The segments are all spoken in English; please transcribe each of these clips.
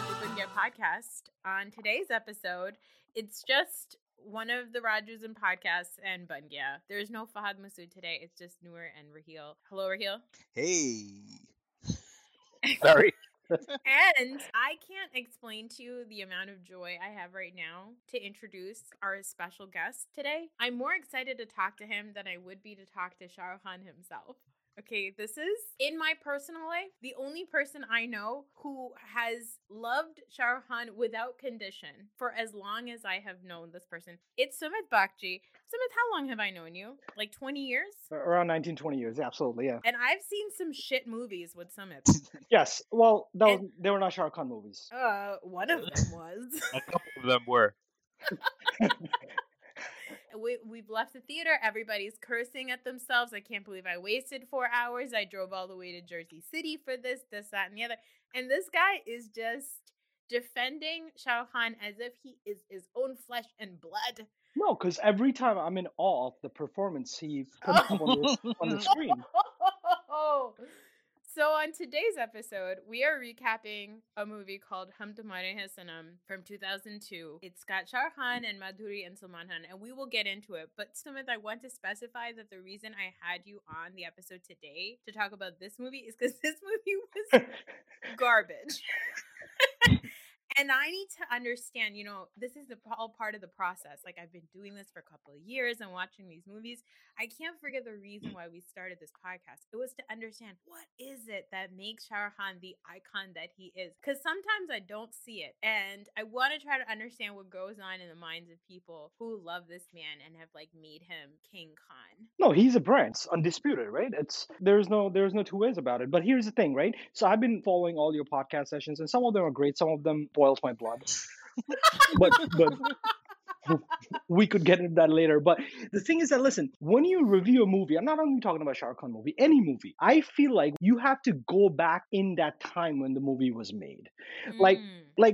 Raj and Get podcast. On today's episode, it's just one of the Rajas and podcasts and Bungya. There's no Fahad Masood today. It's just Noor and Raheel. Hello, Raheel. Hey. Sorry. And I can't explain to you the amount of joy I have right now to introduce our special guest today. I'm more excited to talk to him than I would be to talk to Shah Rukh Khan himself. Okay, this is, in my personal life, the only person I know who has loved Shah Rukh Khan without condition for as long as I have known this person. It's Sumit Bakshi. Sumit, how long have I known you? Like 20 years? Around 19, 20 years, absolutely, yeah. And I've seen some shit movies with Sumit. Yes, well, they were not Shah Rukh Khan movies. One of them was. A couple of them were. We've left the theater. Everybody's cursing at themselves. I can't believe I wasted 4 hours. I drove all the way to Jersey City for this, that, and the other. And this guy is just defending Shah Rukh Khan as if he is his own flesh and blood. No, because every time I'm in awe of the performance he put on the screen. So on today's episode, we are recapping a movie called Hum Tumhare Hain Sanam from 2002. It's got Shah Rukh Khan and Madhuri and Salman Khan, and we will get into it. But Sumit, I want to specify that the reason I had you on the episode today to talk about this movie is because this movie was garbage. And I need to understand, you know, this is all part of the process. Like, I've been doing this for a couple of years and watching these movies. I can't forget the reason why we started this podcast. It was to understand, what is it that makes Shah Rukh Khan the icon that he is? Because sometimes I don't see it. And I want to try to understand what goes on in the minds of people who love this man and have, like, made him King Khan. No, he's a brand. It's undisputed, right? There's no two ways about it. But here's the thing, right? So I've been following all your podcast sessions, and some of them are great. Some of them boils my blood, but we could get into that later. But the thing is that, listen, when you review a movie, I'm not only talking about Shah Rukh Khan movie, any movie, I feel like you have to go back in that time when the movie was made. Like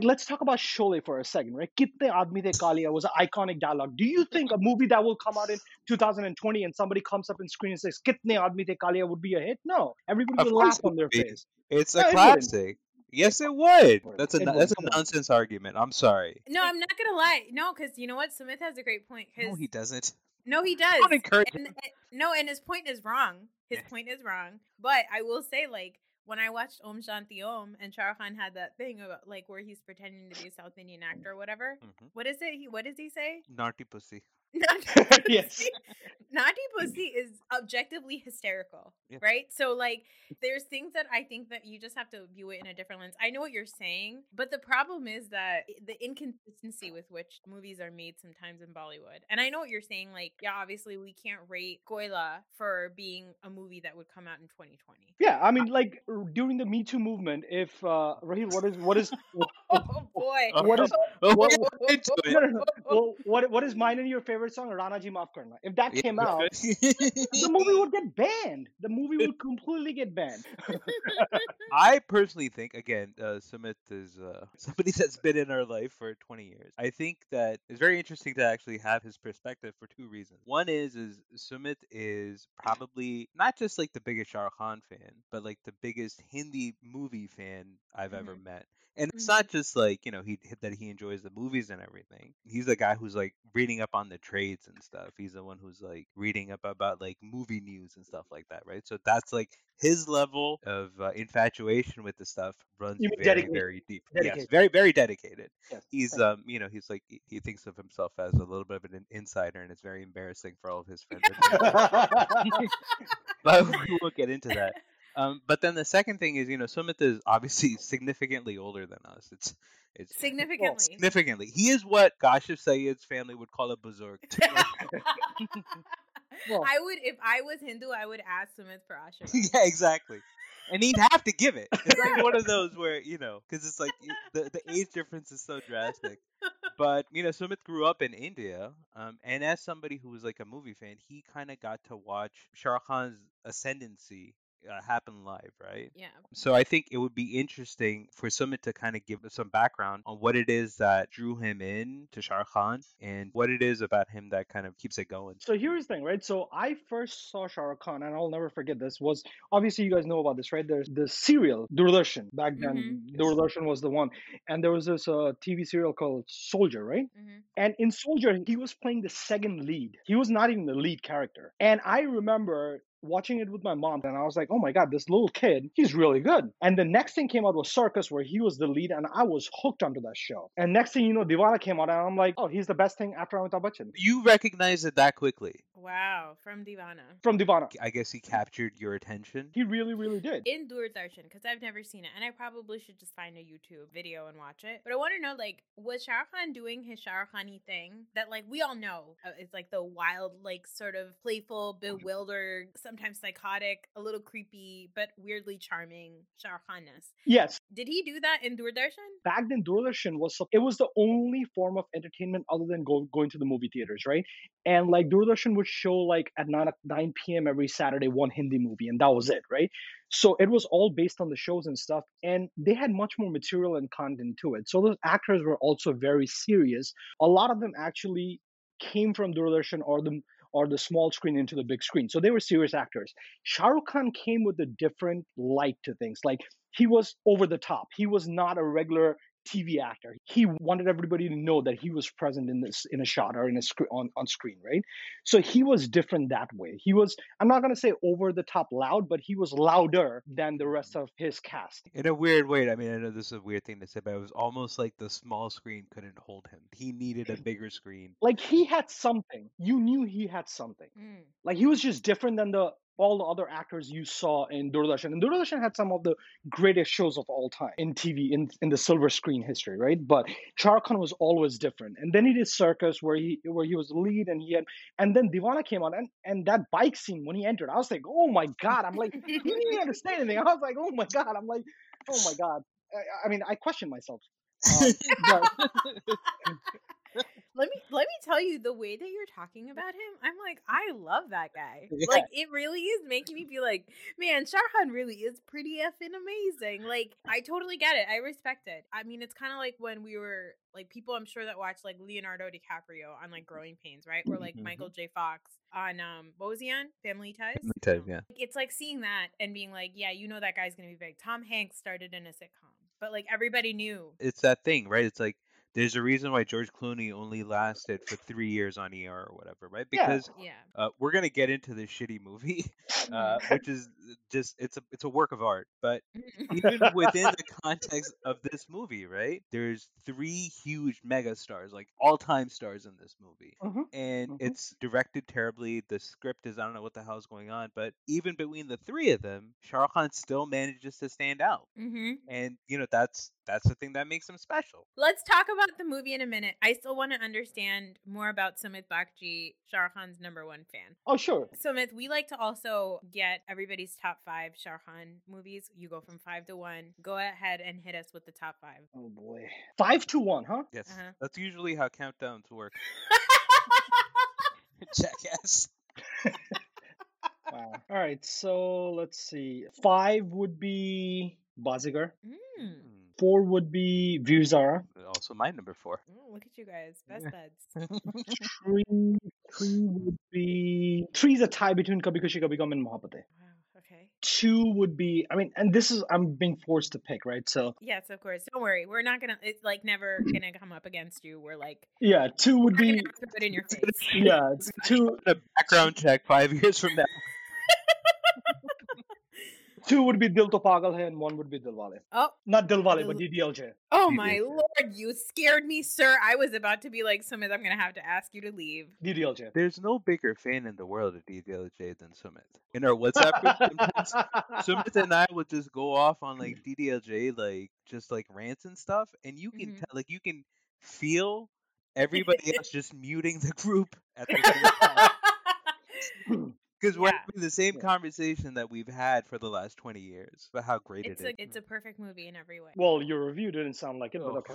let's talk about Sholay for a second, right? Kitne Aadmi The Kalia was an iconic dialogue. Do you think a movie that will come out in 2020 and somebody comes up in screen and says Kitne Aadmi The Kalia would be a hit? No, everybody will laugh on their face. It's a classic. Yes, it would. That's a nonsense argument. I'm sorry. No, I'm not going to lie. No, because you know what? Sumit has a great point. No, he doesn't. No, he does. Don't encourage him. No, and his point is wrong. His point is wrong. But I will say, like, when I watched Om Shanti Om and Shah Rukh Khan had that thing about, like, where he's pretending to be a South Indian actor or whatever. Mm-hmm. What is it? What does he say? Nadi Pussy. Yes. Nadi Pussy is objectively hysterical, right? So, like, there's things that I think that you just have to view it in a different lens. I know what you're saying, but the problem is that the inconsistency with which movies are made sometimes in Bollywood. And I know what you're saying, like, yeah, obviously we can't rate Koila for being a movie that would come out in 2020. Yeah, I mean, like, during the Me Too movement, if Raheel, what is oh boy, what is mine and your favorite song, Rana Ji Maaf Karna. If that came out, the movie would get banned. The movie would completely get banned. I personally think, again, Sumit is somebody that's been in our life for 20 years. I think that it's very interesting to actually have his perspective for two reasons. One is Sumit is probably not just like the biggest Shah Rukh Khan fan, but like the biggest Hindi movie fan I've ever met. And it's not just like, you know, he enjoys the movies and everything. He's the guy who's like reading up on the trades and stuff. He's the one who's like reading up about like movie news and stuff like that, right? So that's like his level of infatuation with the stuff runs very, very deep. Dedicated. Yes, very, very dedicated. Yes. He's, you know, he's like, he thinks of himself as a little bit of an insider, and it's very embarrassing for all of his friends. But we will get into that. But then the second thing is, you know, Sumit is obviously significantly older than us. It's significantly. Well, significantly. He is what Kashif Sayyed's family would call a buzurg. Well, I would, if I was Hindu, I would ask Sumit for ashirwad. Yeah, exactly. And he'd have to give it. It's like one of those where, you know, because it's like the age difference is so drastic. But, you know, Sumit grew up in India, and as somebody who was like a movie fan, he kind of got to watch Shah Rukh Khan's ascendancy happen live, right? Yeah. So I think it would be interesting for Sumit to kind of give us some background on what it is that drew him in to Shah Rukh Khan and what it is about him that kind of keeps it going. So here's the thing, right? So I first saw Shah Rukh Khan, and I'll never forget this, was obviously you guys know about this, right? There's the serial Doordarshan. Back then, Doordarshan was the one. And there was this TV serial called Soldier, right? And in Soldier, he was playing the second lead. He was not even the lead character. And I remember watching it with my mom, and I was like, oh my god, this little kid, he's really good. And the next thing came out was Circus, where he was the lead, and I was hooked onto that show. And next thing you know, Divana came out, and I'm like, oh, he's the best thing after Amitabh Bachchan. You recognized it that quickly? Wow, from Divana. From Divana. I guess he captured your attention. He really, really did. In Doordarshan, because I've never seen it, and I probably should just find a YouTube video and watch it. But I want to know, like, was Shah Rukh Khan doing his Shah Rukh Khan-y thing that, like, we all know is, like, the wild, like, sort of playful, bewildered, sometimes psychotic, a little creepy, but weirdly charming Shah Rukh Khan-ness. Yes. Did he do that in Doordarshan? Back then, Doordarshan was the only form of entertainment other than going to the movie theaters, right? And like Doordarshan would show like at 9 p.m. every Saturday one Hindi movie, and that was it, right? So it was all based on the shows and stuff, and they had much more material and content to it. So those actors were also very serious. A lot of them actually came from Doordarshan or the small screen into the big screen. So they were serious actors. Shah Rukh Khan came with a different light to things. Like, he was over the top. He was not a regular TV actor. He wanted everybody to know that he was present in a shot or on screen, right? So he was different that way. He was, I'm not going to say over the top loud, but he was louder than the rest of his cast. In a weird way, I mean, I know this is a weird thing to say, but it was almost like the small screen couldn't hold him. He needed a bigger screen. Like, he had something. You knew he had something. Mm. Like, he was just different than all the other actors you saw in Doordarshan. And Doordarshan had some of the greatest shows of all time in TV, in the silver screen history, right? But Shah Rukh Khan was always different. And then he did Circus, where he was the lead, and then Divana came on, and that bike scene when he entered, I was like, oh my god, I'm like, he didn't even understand anything. I was like, oh my god, I mean, I questioned myself. Let me tell you, the way that you're talking about him, I'm like, I love that guy. Yeah. Like, it really is making me be like, man, Shah Rukh Khan really is pretty effing amazing. Like, I totally get it. I respect it. I mean, it's kind of like when we were like, people I'm sure that watch like Leonardo DiCaprio on like Growing Pains, right? Or like Michael J. Fox on what was he on? Family Ties? Family Ties, yeah. It's like seeing that and being like, yeah, you know that guy's gonna be big. Tom Hanks started in a sitcom, but like everybody knew. It's that thing, right? It's like, there's a reason why George Clooney only lasted for 3 years on ER or whatever, right? Because we're going to get into this shitty movie, which is just, it's a work of art. But even within the context of this movie, right, there's three huge mega stars, like all-time stars in this movie. And it's directed terribly. The script is, I don't know what the hell is going on. But even between the three of them, Shah Rukh Khan still manages to stand out. And, you know, that's the thing that makes him special. Let's talk about the movie in a minute. I still want to understand more about Sumit Bakshi, Shah Rukh Khan's #1 fan. Oh, sure. Sumit, we like to also get everybody's top 5 Shah Rukh Khan movies. You go from 5 to 1. Go ahead and hit us with the top 5. Oh, boy. 5 to 1, huh? Yes. That's usually how countdowns work. Jackass. Wow. All right. So let's see. 5 would be Bazigar. 4 would be Virzara. Also my number 4. Oh, look at you guys. Best buds. 3 would be... 3 is a tie between Kabhi Khushi Kabhi Gham and Mohabbatein. Wow, okay. 2 would be... I mean, and this is... I'm being forced to pick, right? So... Yes, of course. Don't worry. We're not gonna... It's, like, never gonna come up against you. We're, like... Yeah, 2 would be... Put it in your face. Yeah, it's 2... The background check 5 years from now. 2 would be Dil To Pagal Hai, and 1 would be Dilwale. Oh. Not Dilwale, but DDLJ. Oh, DDLJ. My lord, you scared me, sir. I was about to be like, Sumit, I'm going to have to ask you to leave. DDLJ. There's no bigger fan in the world of DDLJ than Sumit. In our WhatsApp group, Sumit and I would just go off on, like, DDLJ, like, just, like, rants and stuff. And you can tell, like, you can feel everybody else just muting the group at the same time. Because we're having the same conversation that we've had for the last 20 years about how great it is. It's a perfect movie in every way. Well, your review didn't sound like it, but okay.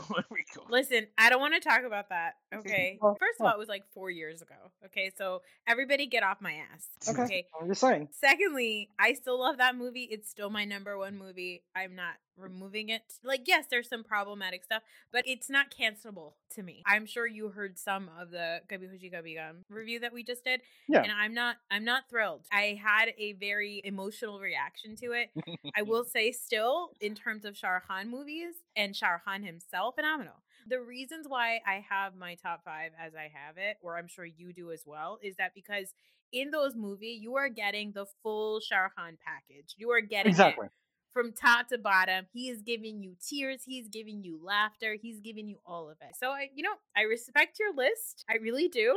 Listen, I don't want to talk about that, okay? First of all, it was like 4 years ago, okay? So everybody get off my ass, okay? I'm just saying. Secondly, I still love that movie. It's still my #1 movie. I'm not removing it. Like, yes, there's some problematic stuff, but it's not cancelable to me. I'm sure you heard some of the Kabhi Khushi Kabhi Gham review that we just did. Yeah. And I'm not thrilled. I had a very emotional reaction to it. I will say still, in terms of Shah Rukh Khan movies and Shah Rukh Khan himself, phenomenal. The reasons why I have my top 5 as I have it, or I'm sure you do as well, is that because in those movies, you are getting the full Shah Rukh Khan package. You are getting it. From top to bottom, he is giving you tears. He's giving you laughter. He's giving you all of it. So, I respect your list. I really do.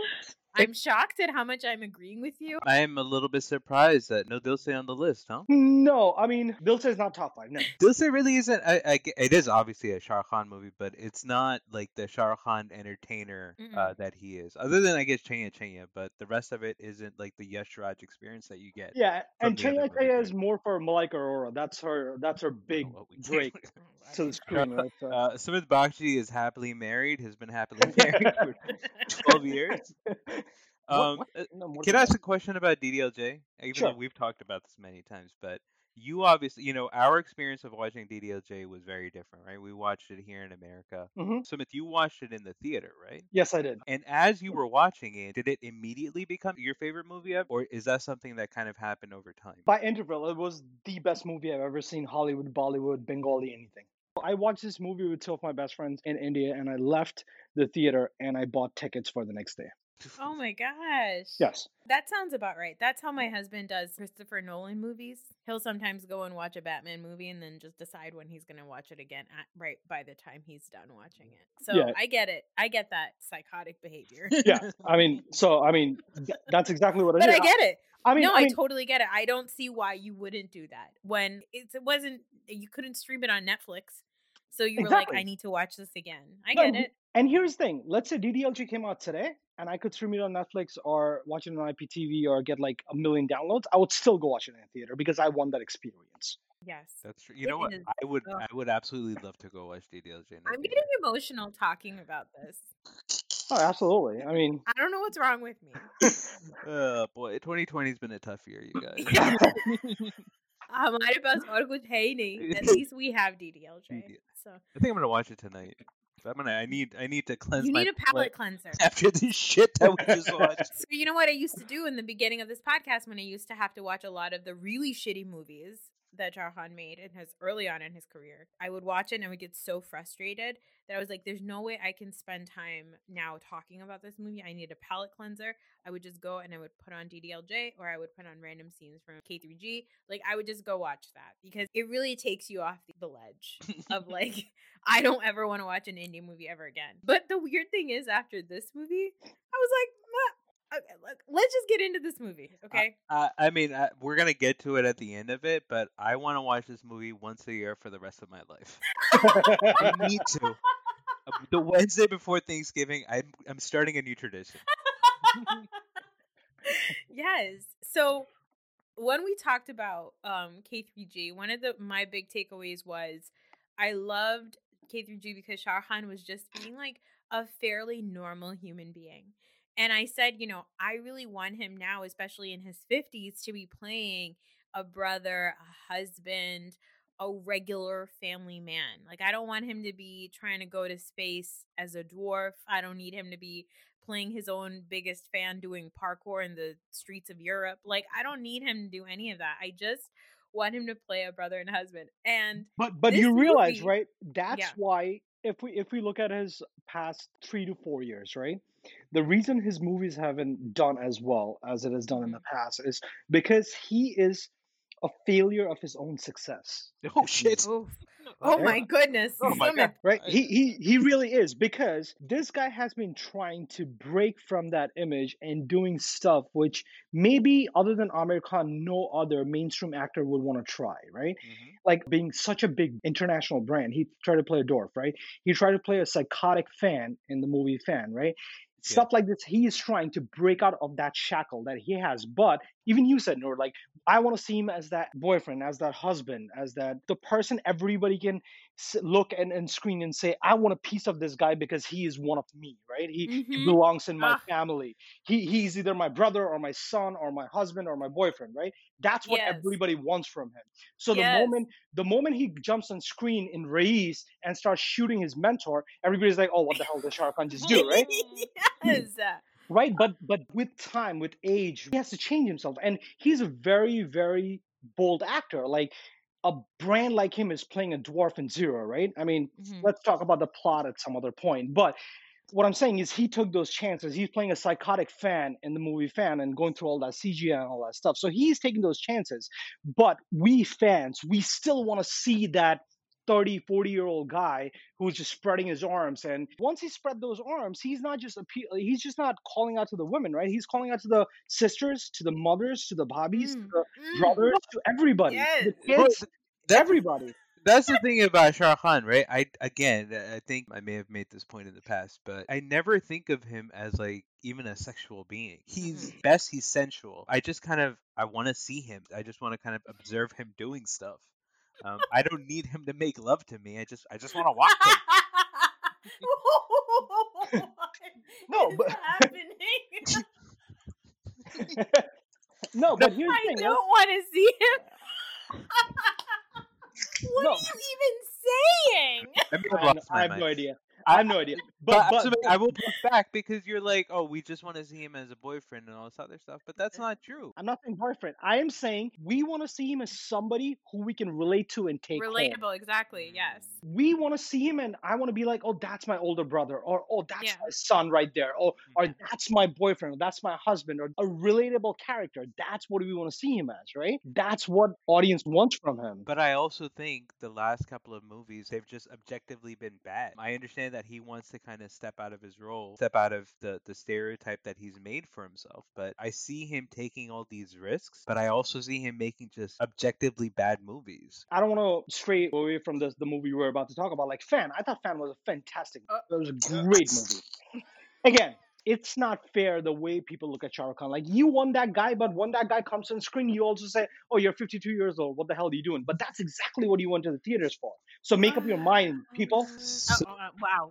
I'm shocked at how much I'm agreeing with you. I am a little bit surprised that no Dilsey on the list, huh? No, I mean, Dilsey's not top 5, no. Dilsey really isn't. It is obviously a Shah Rukh Khan movie, but it's not like the Shah Rukh Khan entertainer that he is. Other than, I guess, Chaya Chaya, but the rest of it isn't like the Yash Raj experience that you get. Yeah, and Chaya Chaya is more for Malaika Arora. That's her big break to the screen. Right? Sumit Bakshi is happily married, has been happily married for 12 years. Can I ask a question about DDLJ? Even though we've talked about this many times, but you obviously, our experience of watching DDLJ was very different, right? We watched it here in America. Mm-hmm. Sumit, you watched it in the theater, right? Yes, I did. And as you were watching it, did it immediately become your favorite movie ever? Or is that something that kind of happened over time? By interval, it was the best movie I've ever seen. Hollywood, Bollywood, Bengali, anything. I watched this movie with 2 of my best friends in India, and I left the theater and I bought tickets for the next day. Oh my gosh. Yes. That sounds about right. That's how my husband does Christopher Nolan movies. He'll sometimes go and watch a Batman movie and then just decide when he's going to watch it again right by the time he's done watching it. So yeah. I get it. I get that psychotic behavior. Yeah. I mean, that's exactly what I did. But I get it. I totally get it. I don't see why you wouldn't do that when you couldn't stream it on Netflix. So you were like, I need to watch this again. I get it. And here's the thing. Let's say DDLJ came out today and I could stream it on Netflix or watch it on IPTV or get like 1 million downloads. I would still go watch it in the theater because I want that experience. Yes. That's true. You know what? I would absolutely love to go watch DDLJ. I'm getting emotional talking about this. Oh, absolutely. I mean, I don't know what's wrong with me. Oh, boy. 2020's been a tough year, you guys. Hamare paas aur kuch hai nahi. At least we have DDLJ. So I think I'm gonna watch it tonight. I need to cleanse. You need a palate cleanser after this shit that we just watched. So you know what I used to do in the beginning of this podcast when I used to have to watch a lot of the really shitty movies that Shah Rukh Khan made in his early on in his career. I would watch it and I would get so frustrated that I was like, "There's no way I can spend time now talking about this movie. I need a palate cleanser." I would just go and I would put on DDLJ or I would put on random scenes from K3G. Like I would just go watch that because it really takes you off the ledge of like. I don't ever want to watch an Indian movie ever again. But the weird thing is, after this movie, I was like, okay, look, let's just get into this movie, okay? I mean, we're going to get to it at the end of it, but I want to watch this movie once a year for the rest of my life. I need to. The Wednesday before Thanksgiving, I'm starting a new tradition. Yes. So when we talked about K3G, one of my big takeaways was I loved K3G because Shah Rukh Khan was just being like a fairly normal human being. And I said, I really want him now, especially in his 50s, to be playing a brother, a husband, a regular family man. Like, I don't want him to be trying to go to space as a dwarf. I don't need him to be playing his own biggest fan doing parkour in the streets of Europe. Like, I don't need him to do any of that. I just want him to play a brother and husband. And but you realize, movie, right? That's why if we look at his past 3 to 4 years, right? The reason his movies haven't done as well as it has done in the past is because he is a failure of his own success. Oh shit. Oh my goodness. Oh my God. Right? He really is, because this guy has been trying to break from that image and doing stuff which maybe other than Amir Khan, no other mainstream actor would want to try, right? Mm-hmm. Like being such a big international brand, he tried to play a dwarf, right? He tried to play a psychotic fan in the movie Fan, right? Stuff like this, he is trying to break out of that shackle that he has, but even you said, Noor, like, I want to see him as that boyfriend, as that husband, as that the person everybody can look and screen and say, I want a piece of this guy because he is one of me, right? He belongs in my family. He's either my brother or my son or my husband or my boyfriend, right? That's what everybody wants from him. So the moment he jumps on screen in Rais and starts shooting his mentor, everybody's like, oh, what the hell did Shah Rukh Khan just do, right? Right, but with time, with age, he has to change himself. And he's a very, very bold actor. Like, a brand like him is playing a dwarf in Zero, right? I mean, let's talk about the plot at some other point. But what I'm saying is he took those chances. He's playing a psychotic fan in the movie Fan and going through all that CGI and all that stuff. So he's taking those chances. But we fans, we still want to see that 30, 40-year-old guy who's just spreading his arms. And once he spread those arms, he's just not calling out to the women, right? He's calling out to the sisters, to the mothers, to the bobbies, to the brothers, to everybody, to the kids, everybody. That's the thing about Shah Rukh Khan, right? I think I may have made this point in the past, but I never think of him as like even a sexual being. He's sensual. I want to see him. I just want to kind of observe him doing stuff. I don't need him to make love to me. I just want to watch him. But here's the thing. I don't want to see him. What are you even saying? I have no idea. But I will push back because you're like, oh, we just want to see him as a boyfriend and all this other stuff. But that's not true. I'm not saying boyfriend. I am saying we want to see him as somebody who we can relate to and take Relatable, home. Exactly. Yes. We want to see him and I want to be like, oh, that's my older brother. Or, oh, that's my son right there. Or that's my boyfriend. Or that's my husband. Or a relatable character. That's what we want to see him as, right? That's what audience wants from him. But I also think the last couple of movies, they've just objectively been bad. I understand that he wants to kind of step out of his role, step out of the stereotype that he's made for himself. But I see him taking all these risks, but I also see him making just objectively bad movies. I don't want to stray away from the movie we're about to talk about, like Fan. I thought Fan was a fantastic movie. It was a great movie. Again, it's not fair the way people look at Shah Rukh Khan. Like, you won that guy, but when that guy comes on screen, you also say, oh, you're 52 years old. What the hell are you doing? But that's exactly what you went to the theaters for. So make up your mind, people.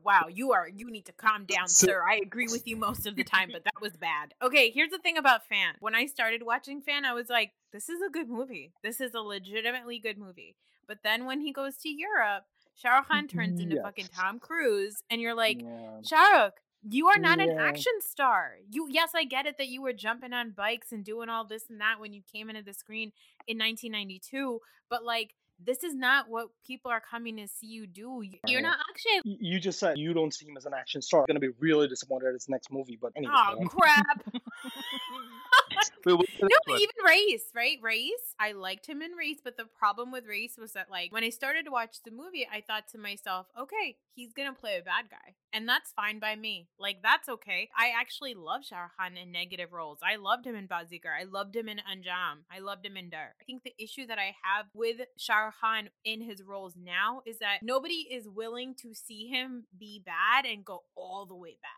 Wow. You need to calm down, sir. I agree with you most of the time, but that was bad. Okay, here's the thing about Fan. When I started watching Fan, I was like, this is a good movie. This is a legitimately good movie. But then when he goes to Europe, Shah Rukh Khan turns into fucking Tom Cruise, and you're like, Shah Rukh, you are not an action star. Yes, I get it that you were jumping on bikes and doing all this and that when you came into the screen in 1992, but like, this is not what people are coming to see you do. You're not action. You just said you don't see him as an action star. I'm going to be really disappointed at his next movie, but anyway. Oh, crap. No, but even Rais, right? Rais, I liked him in Rais, but the problem with Rais was that, like, when I started to watch the movie, I thought to myself, okay, he's going to play a bad guy. And that's fine by me. Like, that's okay. I actually love Shah Rukh Khan in negative roles. I loved him in Bazigar. I loved him in Anjam. I loved him in Dar. I think the issue that I have with Shah Rukh Khan in his roles now is that nobody is willing to see him be bad and go all the way bad.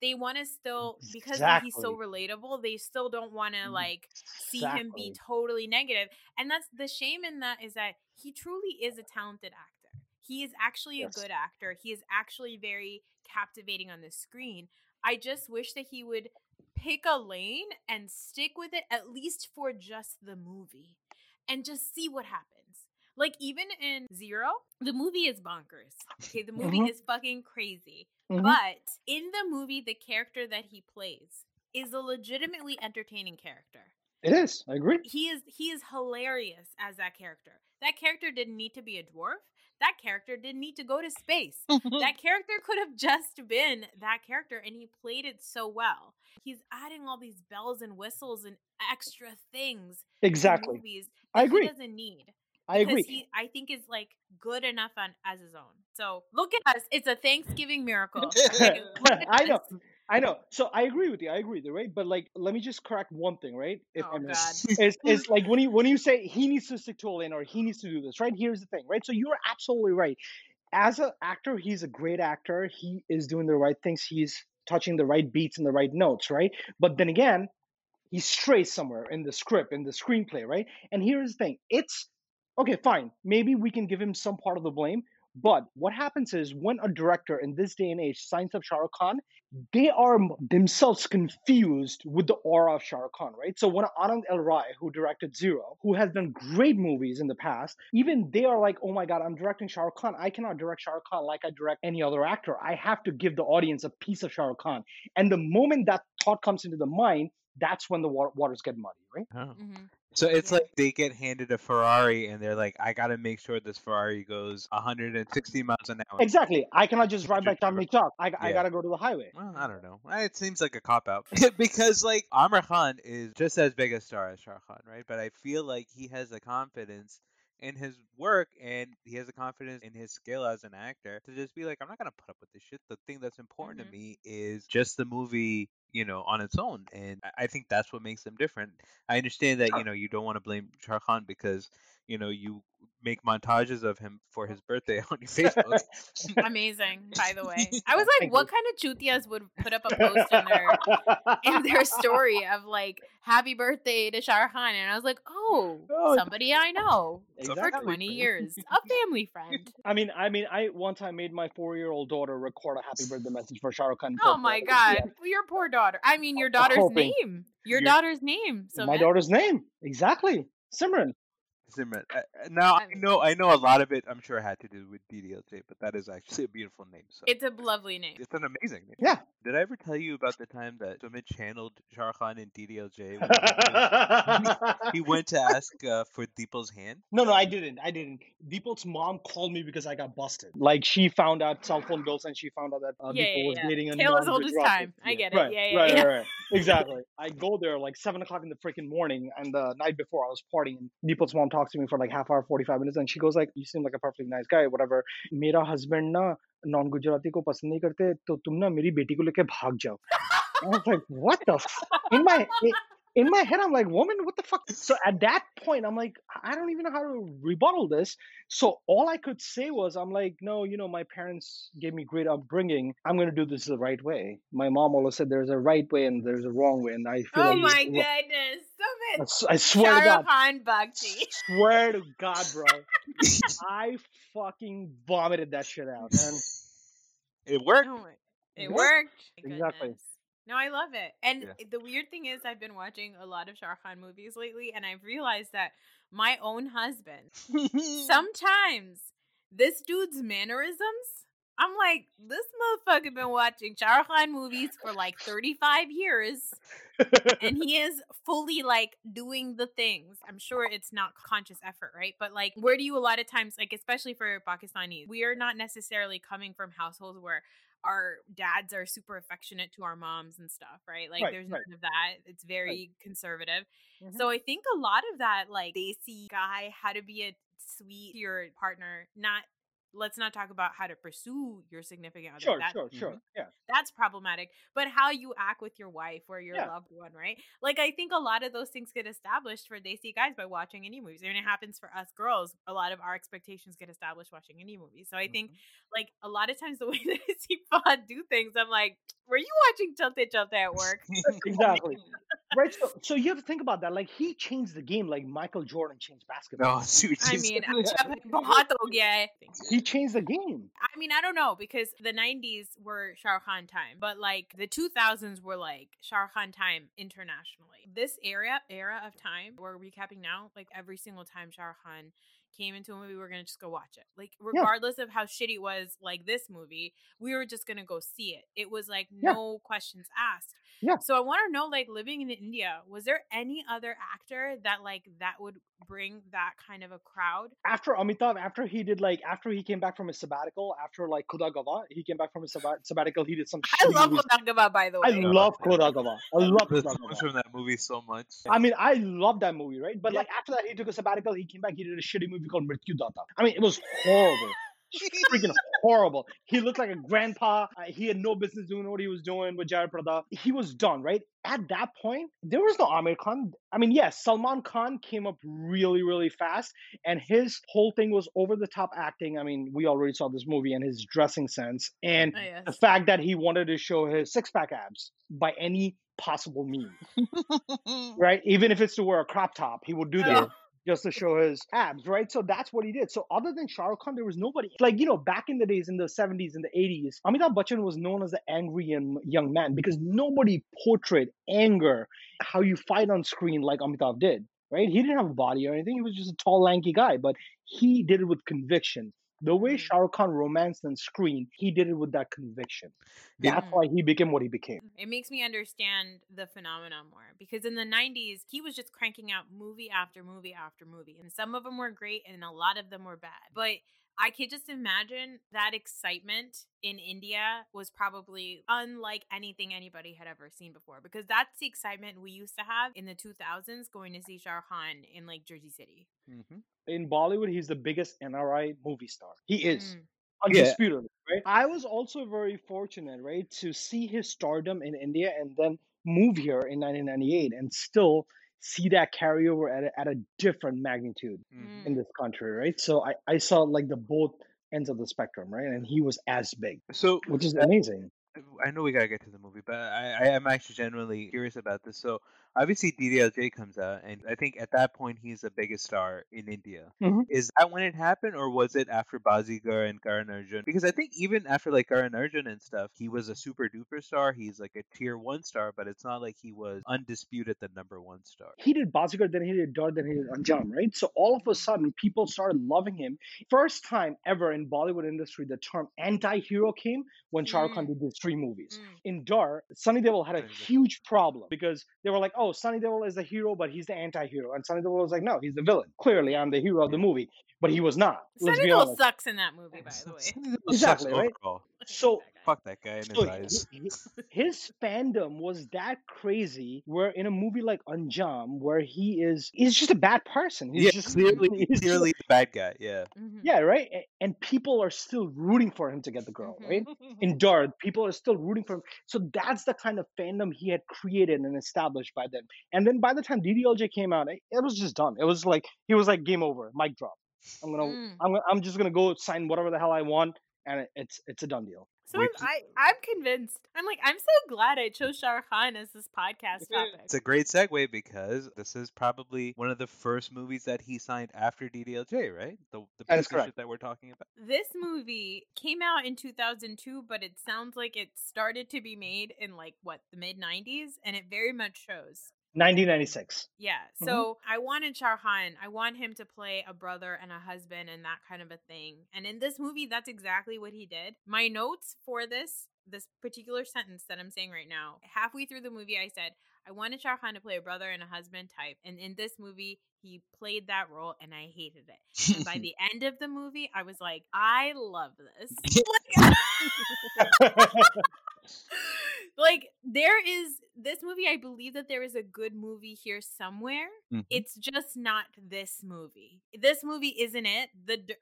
They want to still, because he's so relatable, they still don't want to like see him be totally negative. And that's the shame in that, is that he truly is a talented actor. He is actually a good actor. He is actually very captivating on the screen. I just wish that he would pick a lane and stick with it, at least for just the movie, and just see what happens. Like, even in Zero, the movie is bonkers. Okay, the movie is fucking crazy. But in the movie, the character that he plays is a legitimately entertaining character. It is. I agree. He is hilarious as that character. That character didn't need to be a dwarf. That character didn't need to go to space. That character could have just been that character, and he played it so well. He's adding all these bells and whistles and extra things. Exactly. In movies that I agree. He doesn't need. I agree. He, I think, is like good enough on as his own. So look at us. It's a Thanksgiving miracle. I know. So I agree with you. Right? But like, let me just correct one thing, right? It's like when you say he needs to stick to a lane or he needs to do this, right? Here's the thing, right? So you're absolutely right. As an actor, he's a great actor. He is doing the right things. He's touching the right beats and the right notes, right? But then again, he strays somewhere in the script, in the screenplay, right? And here's the thing. It's, okay, fine. Maybe we can give him some part of the blame. But what happens is when a director in this day and age signs up Shah Rukh Khan, they are themselves confused with the aura of Shah Rukh Khan, right? So when Anand L. Rai, who directed Zero, who has done great movies in the past, even they are like, oh my God, I'm directing Shah Rukh Khan. I cannot direct Shah Rukh Khan like I direct any other actor. I have to give the audience a piece of Shah Rukh Khan. And the moment that thought comes into the mind, that's when the waters get muddy, right? Oh. Mm-hmm. So it's like they get handed a Ferrari and they're like, I got to make sure this Ferrari goes 160 miles an hour. Exactly. I cannot just ride like Dominic Chalk. I got to go to the highway. Well, I don't know. It seems like a cop-out. Because, like, Amir Khan is just as big a star as Shah Rukh Khan, right? But I feel like he has the confidence in his work and he has the confidence in his skill as an actor to just be like, I'm not going to put up with this shit. The thing that's important to me is just the movie, you know, on its own. And I think that's what makes them different. I understand that, you know, you don't want to blame Shah Rukh Khan because, you know, you make montages of him for his birthday on your Facebook. Amazing, by the way. I was like, what kind of chutias would put up a post in their story of like, happy birthday to Shah Rukh Khan? And I was like, oh, somebody I know for 20 years. A family friend. I mean, I one time made my 4-year-old daughter record a happy birthday message for Shah Rukh Khan. Oh my God. Yeah. Your poor daughter. I mean, your daughter's name. Your daughter's name. So my daughter's name. Exactly. Simran. Now I know a lot of it. I'm sure had to do with DDLJ, but that is actually a beautiful name. So it's a lovely name. It's an amazing name. Yeah. Did I ever tell you about the time that Sumit channeled Shah Rukh Khan in DDLJ? He went to ask for Deepal's hand. No, I didn't. Deepal's mom called me because I got busted. Like she found out cell phone bills, and she found out that Deepal was dating a new as old as time. I get it. Right, right. Exactly. I go there like 7:00 in the freaking morning, and the night before I was partying. And Deepal's mom talks to me for like half hour, 45 minutes, and she goes like, you seem like a perfectly nice guy, whatever. Mera husband na non-Gujarati ko pasand nahi karte, to tum na meri beti ko leke bhag jao. I was like, what the f-? In my head, I'm like, woman, what the fuck? So at that point, I'm like, I don't even know how to rebuttal this. So all I could say was, I'm like, no, you know, my parents gave me great upbringing. I'm going to do this the right way. My mom always said there's a right way and there's a wrong way. And I feel like... Oh my goodness. I swear to God. Swear to God, bro. I fucking vomited that shit out. And it worked. It worked. Exactly. No, I love it. And the weird thing is I've been watching a lot of Shah Rukh Khan movies lately, and I've realized that my own husband, sometimes this dude's mannerisms, I'm like, this motherfucker been watching Shah Rukh Khan movies for like 35 years, and he is fully like doing the things. I'm sure it's not conscious effort, right? But like, where do you a lot of times, like especially for Pakistanis, we are not necessarily coming from households where our dads are super affectionate to our moms and stuff, right? Like there's none of that. It's very conservative. Mm-hmm. So I think a lot of that, like they see guy, how to be a sweet to your partner, not let's not talk about how to pursue your significant other. Sure. Yeah. That's problematic. But how you act with your wife or your loved one, right? Like, I think a lot of those things get established for Desi guys by watching indie movies. I mean, it happens for us girls. A lot of our expectations get established watching indie movies. So I think, like, a lot of times the way that I see Fahad do things, I'm like, were you watching Chalte Chalte at work? Exactly. Right, so you have to think about that. Like, he changed the game like Michael Jordan changed basketball. He changed the game. I mean, I don't know, because the 90s were Shah Rukh Khan time, but like the 2000s were like Shah Rukh Khan time internationally. This era of time, we're recapping now, like every single time Shah Rukh Khan came into a movie, we're going to just go watch it. Like, regardless of how shitty it was, like this movie, we were just going to go see it. It was like no questions asked. Yeah. So I want to know, like, living in India, was there any other actor that, like, that would bring that kind of a crowd? After Amitabh, after he came back from his sabbatical, after, like, Kuda Gava, he came back from his sabbatical, he did some shit. I love Kuda Gava, by the way. I love Kuda Gava. From that movie so much. I mean, I love that movie, right? But, like, after that, he took a sabbatical, he came back, he did a shitty movie called Mrityudata. I mean, it was horrible. Freaking horrible. He looked like a grandpa. He had no business doing what he was doing with Jayaprada. He was done, right? At that point, there was no Amir Khan. I mean, yes, Salman Khan came up really, really fast. And his whole thing was over-the-top acting. I mean, we already saw this movie and his dressing sense. And the fact that he wanted to show his six-pack abs by any possible meme, right? Even if it's to wear a crop top, he will do that just to show his abs, right? So that's what he did. So other than Shah Rukh Khan, there was nobody. Like, you know, back in the days, in the 70s and the 80s, Amitabh Bachchan was known as the angry young man because nobody portrayed anger, how you fight on screen like Amitabh did, right? He didn't have a body or anything. He was just a tall, lanky guy, but he did it with conviction. The way Shah Rukh Khan romanced on screen, he did it with that conviction. That's why he became what he became. It makes me understand the phenomenon more because in the 90s, he was just cranking out movie after movie after movie. And some of them were great and a lot of them were bad. But I could just imagine that excitement in India was probably unlike anything anybody had ever seen before, because that's the excitement we used to have in the 2000s going to see Shah Rukh Khan in like Jersey City. Mm-hmm. In Bollywood, he's the biggest NRI movie star. He is. Undisputedly, right? I was also very fortunate, right, to see his stardom in India and then move here in 1998 and still see that carryover at a different magnitude in this country, right? So I saw like the both ends of the spectrum, right? And he was as big, so which is amazing. I know we gotta get to the movie, but I am actually genuinely curious about this. So obviously DDLJ comes out, and I think at that point he's the biggest star in India. Mm-hmm. Is that when it happened, or was it after Bazigar and Karan Arjun? Because I think even after like Karan Arjun and stuff, he was a super duper star. He's like a tier one star, but it's not like he was undisputed the number one star. He did Bazigar, then he did Doordarshan, then he did Anjam, right? So all of a sudden, people started loving him. First time ever in Bollywood industry, the term anti-hero came when Shah Rukh Khan did this. Three movies. In Doordarshan, Sunny Deol had a huge problem because they were like, oh, Sunny Deol is the hero, but he's the anti-hero. And Sunny Deol was like, no, he's the villain. Clearly, I'm the hero of the movie. But he was not. Let's Sunny Deol sucks in that movie, by the way. Sunny Deol exactly, sucks, right? Overall. So fuck that guy in his eyes. His fandom was that crazy where in a movie like Anjam, where he's just a bad person. He's just clearly the bad guy. Yeah. Mm-hmm. Yeah, right? And people are still rooting for him to get the girl, right? In Doordarshan, people are still rooting for him. So that's the kind of fandom he had created and established by then. And then by the time DDLJ came out, it was just done. It was like, he was like, game over, mic drop. I'm just gonna go sign whatever the hell I want, and it's a done deal. So I'm convinced. I'm like, I'm so glad I chose Shah Rukh Khan as this podcast topic. It's a great segue because this is probably one of the first movies that he signed after DDLJ, right? The piece of shit that we're talking about. This movie came out in 2002, but it sounds like it started to be made in like the mid-90s, and it very much shows. 1996. Yeah. So I wanted Shah Rukh Khan. I want him to play a brother and a husband and that kind of a thing. And in this movie, that's exactly what he did. My notes for this particular sentence that I'm saying right now, halfway through the movie, I said, I wanted Shah Rukh Khan to play a brother and a husband type. And in this movie, he played that role and I hated it. And by the end of the movie, I was like, I love this. Like, there is this movie. I believe that there is a good movie here somewhere. Mm-hmm. It's just not this movie. This movie isn't it.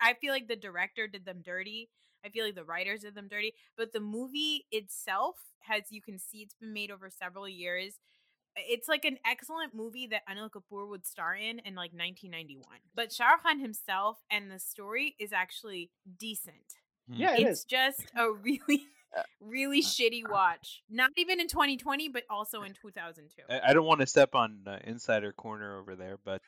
I feel like the director did them dirty. I feel like the writers did them dirty. But the movie itself, as you can see, it's been made over several years. It's like an excellent movie that Anil Kapoor would star in like 1991. But Shah Rukh Khan himself and the story is actually decent. Mm-hmm. Yeah, it's just a really shitty watch. Not even in 2020, but also in 2002. I don't want to step on Insider Corner over there, but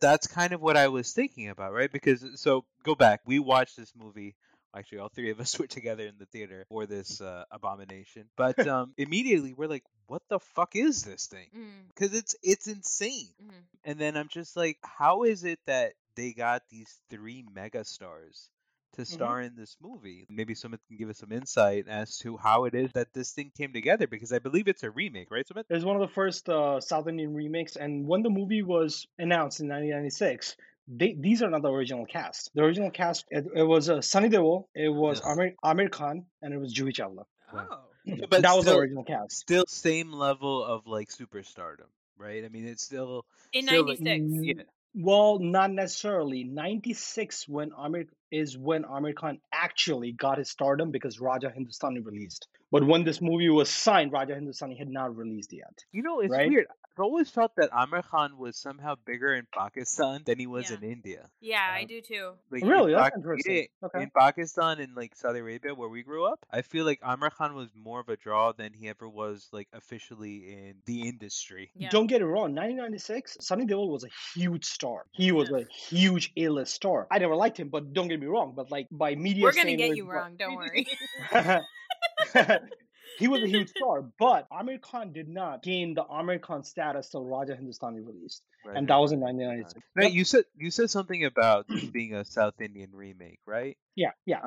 that's kind of what I was thinking about, right? Because, so go back. We watched this movie. Actually, all three of us were together in the theater for this abomination. But immediately we're like, what the fuck is this thing? Because it's insane. Mm-hmm. And then I'm just like, how is it that they got these three megastars to star in this movie? Maybe Sumit can give us some insight as to how it is that this thing came together, because I believe it's a remake, right, Sumit? It's one of the first South Indian remakes, and when the movie was announced in 1996, these are not the original cast. The original cast, it was Sunny Deol, it was Amir Khan, and it was Juhi Chawla. Oh. But that was the original cast. Still same level of like superstardom, right? I mean, it's still... In 96. Like, yeah. Well, not necessarily. 96 when Amir Khan actually got his stardom because Raja Hindustani released. But when this movie was signed, Raja Hindustani had not released yet. You know, it's weird. I always felt that Amir Khan was somehow bigger in Pakistan than he was in India. Yeah, I do too. Like, really? That's interesting. Okay. In Pakistan and like Saudi Arabia, where we grew up, I feel like Amir Khan was more of a draw than he ever was like officially in the industry. Yeah. Don't get it wrong. 1996, Sunny Deol was a huge star. He was a huge A-list star. I never liked him, but don't get me wrong. But like by media, we're gonna get you wrong. Don't worry. He was a huge star, but Amir Khan did not gain the Amir Khan status till Raja Hindustani released. Right. And that was in 1996. Now, you said something about this being a South Indian remake, right? Yeah, yeah.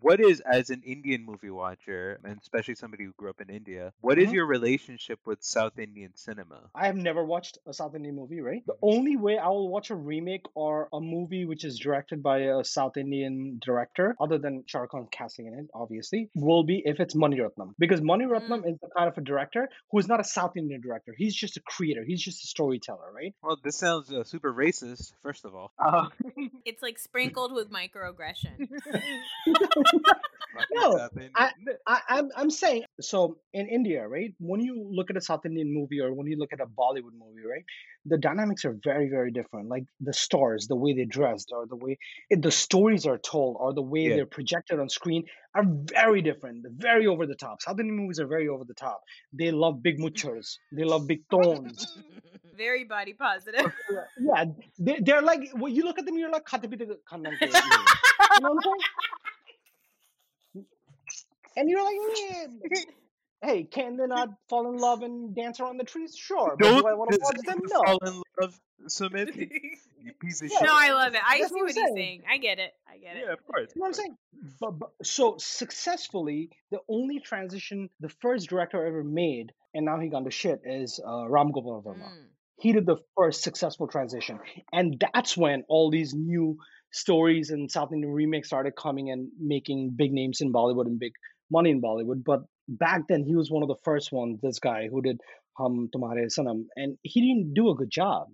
What is, as an Indian movie watcher, and especially somebody who grew up in India, what is your relationship with South Indian cinema? I have never watched a South Indian movie, right? The only way I will watch a remake or a movie which is directed by a South Indian director, other than Shah Rukh Khan casting in it, obviously, will be if it's Maniratnam. Because Maniratnam is the kind of a director who is not a South Indian director. He's just a creator. He's just a storyteller, right? Well, this sounds super racist, first of all. It's like sprinkled with microaggression. No, I'm saying, so in India, right, when you look at a South Indian movie or when you look at a Bollywood movie, right, the dynamics are very, very different. Like the stars, the way they're dressed or the way the stories are told or the way they're projected on screen are very different. They're very over the top. South Indian movies are very over the top. They love big muchas. They love big tones. Very body positive. Yeah. They're like, when you look at them, you're like, you know what I'm saying? And you're like, hey, can they not fall in love and dance around the trees? Sure. But do I want to watch them? No. Fall in love, Sumit. You piece of shit. No, I love it. I see what he's saying. I get it. Yeah, of course. You know what I'm saying? But so successfully, the only transition the first director ever made, and now he gone to shit, is Ram Gopal Verma. He did the first successful transition. And that's when all these new stories and South Indian remakes started coming and making big names in Bollywood and big money in Bollywood. But back then, he was one of the first ones, this guy who did Hum Tumhare Sanam. And he didn't do a good job.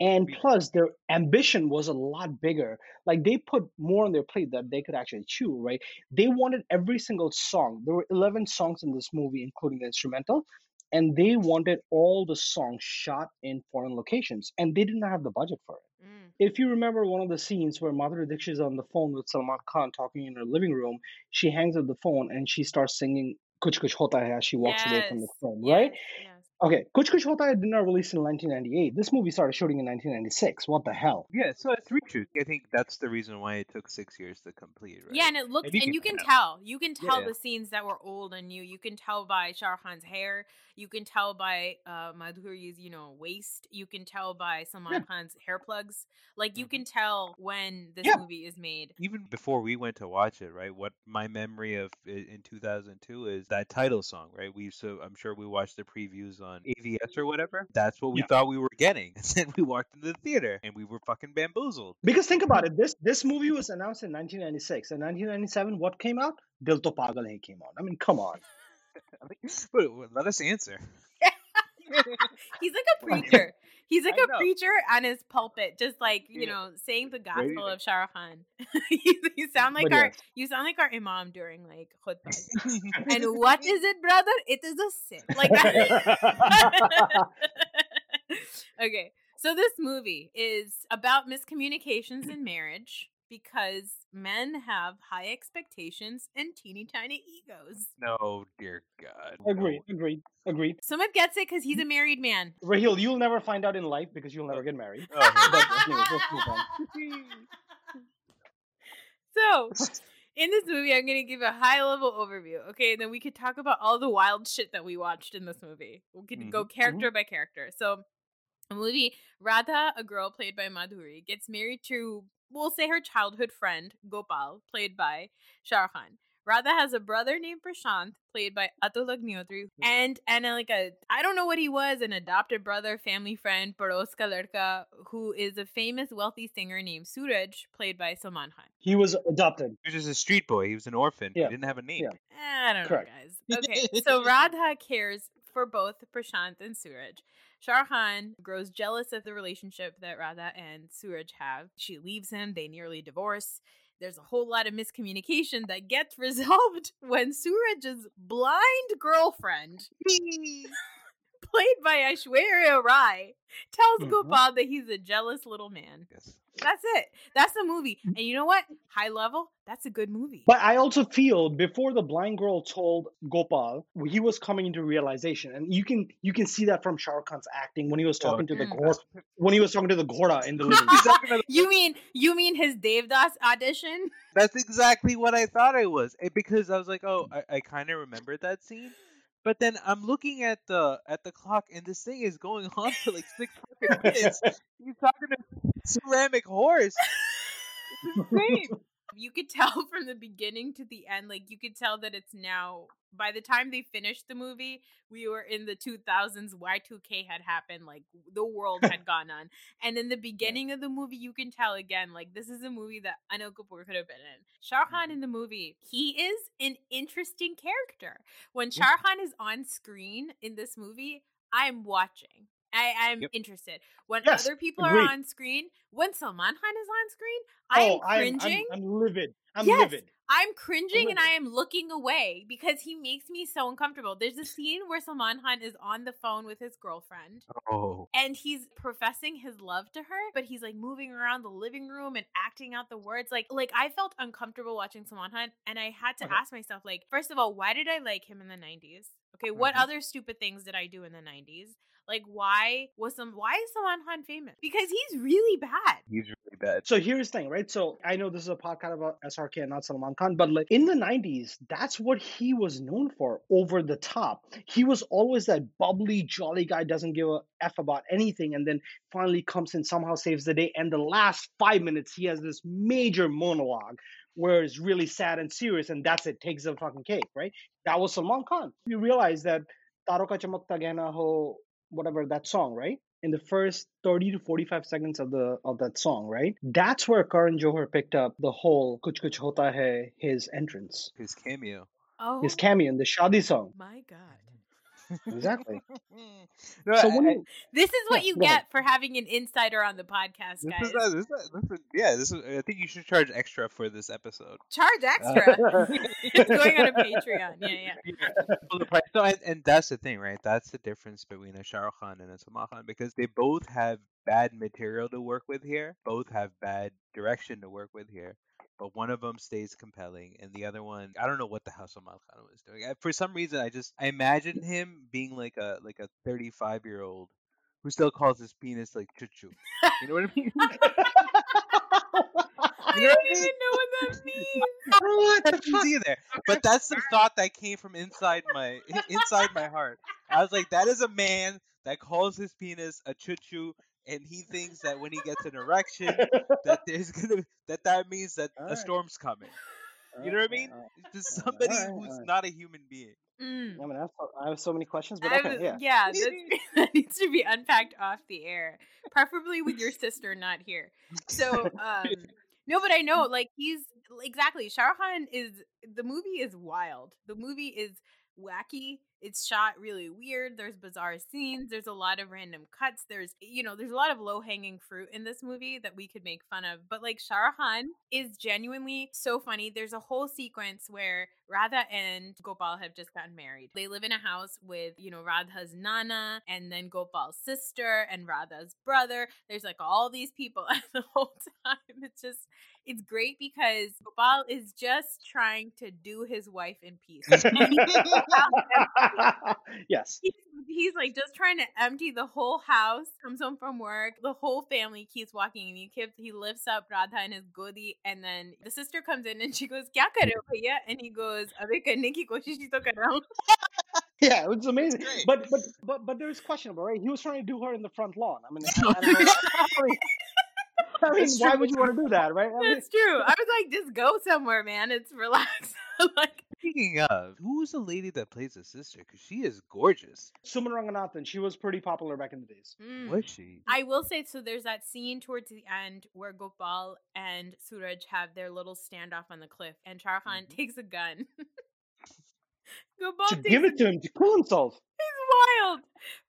And plus, their ambition was a lot bigger. Like, they put more on their plate that they could actually chew, right? They wanted every single song. There were 11 songs in this movie, including the instrumental. And they wanted all the songs shot in foreign locations. And they didn't have the budget for it. If you remember one of the scenes where Madhuri Dixit is on the phone with Salman Khan talking in her living room, she hangs up the phone and she starts singing Kuch Kuch Hota Hai as she walks away from the phone, right? Yes. Okay, Kuch Kuch Hota Hai did not release in 1998. This movie started shooting in 1996. What the hell? Yeah, so it's reshoots. I think that's the reason why it took 6 years to complete, right? Yeah, and it looks, and you can tell the scenes that were old and new. You can tell by Shah Rukh Khan's hair. You can tell by Madhuri's, waist. You can tell by Salman Khan's hair plugs. Like, you can tell when this movie is made. Even before we went to watch it, right? What my memory of in 2002 is that title song, right? So I'm sure we watched the previews on AVS or whatever. That's what we thought we were getting. And then we walked into the theater and we were fucking bamboozled. Because think about it, this movie was announced in 1996. In 1997, what came out? Dil To Pagal Hai came out. I mean, come on. But let us answer. He's like a preacher. He's like a preacher on his pulpit, just like saying the gospel of Shah Rukh Khan. You sound like our imam during like khutbah. And what is it, brother? It is a sin. Like that. Okay, so this movie is about miscommunications in marriage. Because men have high expectations and teeny tiny egos. No, dear God. Agreed. Sumit gets it because he's a married man. Raheel, you'll never find out in life because you'll never get married. So, in this movie, I'm going to give a high-level overview, okay? And then we could talk about all the wild shit that we watched in this movie. We could go character by character. So, the movie, Radha, a girl played by Madhuri, gets married to... we'll say her childhood friend, Gopal, played by Shah Rukh Khan. Radha has a brother named Prashant, played by Atul Agnihotri, and like a, I don't know what he was, an adopted brother, family friend, Paros Ka Ladka, who is a famous wealthy singer named Suraj, played by Salman Khan. He was adopted. He was just a street boy. He was an orphan. Yeah. He didn't have a name. Yeah. I don't know, guys. Okay, so Radha cares for both Prashant and Suraj. Shah Rukh Khan grows jealous of the relationship that Radha and Suraj have. She leaves him. They nearly divorce. There's a whole lot of miscommunication that gets resolved when Suraj's blind girlfriend played by Aishwarya Rai, tells Gopal that he's a jealous little man. Yes. That's it. That's the movie. And you know what? High level, that's a good movie. But I also feel before the blind girl told Gopal, he was coming into realization. And you can see that from Shah Rukh Khan's acting when he was talking to the Ghora, when he was talking to the Ghora in the living. You mean his Devdas audition? That's exactly what I thought it was. Because I was like, I kind of remembered that scene. But then I'm looking at the clock, and this thing is going on for like 6 minutes. He's talking to ceramic horse. It's insane. You could tell from the beginning to the end, like you could tell that it's now. By the time they finished the movie, we were in the 2000s. Y2K had happened, like the world had gone on. And in the beginning of the movie, you can tell again, like this is a movie that Anil Kapoor could have been in. Shah Khan in the movie, he is an interesting character. When Shah Khan is on screen in this movie, I'm watching. I'm interested. When other people are on screen, when Salman Khan is on screen, I am cringing. I'm livid. I'm livid. I'm cringing and I am looking away because he makes me so uncomfortable. There's a scene where Salman Khan is on the phone with his girlfriend and he's professing his love to her, but he's like moving around the living room and acting out the words. Like I felt uncomfortable watching Salman Khan, and I had to ask myself, like, first of all, why did I like him in the 90s? Okay, what other stupid things did I do in the 90s? Like, why is Salman Khan famous? Because he's really bad. He's really bad. So here's the thing, right? So I know this is a podcast about SRK and not Salman Khan, but like in the 90s, that's what he was known for, over the top. He was always that bubbly, jolly guy, doesn't give a F about anything, and then finally comes in, somehow saves the day. And the last 5 minutes, he has this major monologue where it's really sad and serious, and that's it, takes the fucking cake, right? That was Salman Khan. You realize that Taro Ka Chamakta Gehna Ho, whatever that song, right? In the first 30 to 45 seconds of that song, right? That's where Karan Johar picked up the whole Kuch Kuch Hota Hai, his entrance. His cameo. Oh. His cameo in the Shadi song. My God. Exactly. No, so this is what you get for having an insider on the podcast, guys. This is, I think you should charge extra for this episode. Charge extra? It's going on a Patreon. Yeah. So, and that's the thing, right? That's the difference between a Shah Rukh Khan and a Salman Khan, because they both have bad material to work with here. Both have bad direction to work with here. But one of them stays compelling, and the other one, I don't know what the hell Salman Khan was doing. For some reason, I imagine him being like a 35-year-old who still calls his penis like chuchu. You know what I mean? I don't even know what that means. I don't know what that means either. But that's the thought that came from inside my heart. I was like, that is a man that calls his penis a chuchu. And he thinks that when he gets an erection, that means that a storm's coming. You know what I mean? To somebody who's not a human being. Mm. I mean, I have so many questions, but that needs to be unpacked off the air, preferably with your sister not here. So, no, but I know, like, he's exactly. Shah Rukh Khan the movie is wild. The movie is wacky. It's shot really weird. There's bizarre scenes. There's a lot of random cuts. There's a lot of low-hanging fruit in this movie that we could make fun of. But like, Shah Rukh Khan is genuinely so funny. There's a whole sequence where Radha and Gopal have just gotten married. They live in a house with, Radha's Nana and then Gopal's sister and Radha's brother. There's like all these people the whole time. It's great because Gopal is just trying to do his wife in peace. Yes. He's like just trying to empty the whole house. Comes home from work, the whole family keeps walking, and he lifts up Radha in his godi, and then the sister comes in and she goes, "Kya kar rahe ho bhaiya?" And he goes, "Abhi karne ki koshish to kar raha hu." Yeah, it was amazing. But there's questionable, right? He was trying to do her in the front lawn. I mean, why would you want to do that, right? That's true. I was like, just go somewhere, man. It's relaxed. Like, speaking of, who's the lady that plays the sister? Because she is gorgeous. Suman Ranganathan. She was pretty popular back in the days. Mm. Was she? I will say, so there's that scene towards the end where Gopal and Suraj have their little standoff on the cliff, and Shah Rukh Khan takes a gun. Gopal to give it to him to kill himself. He's wild.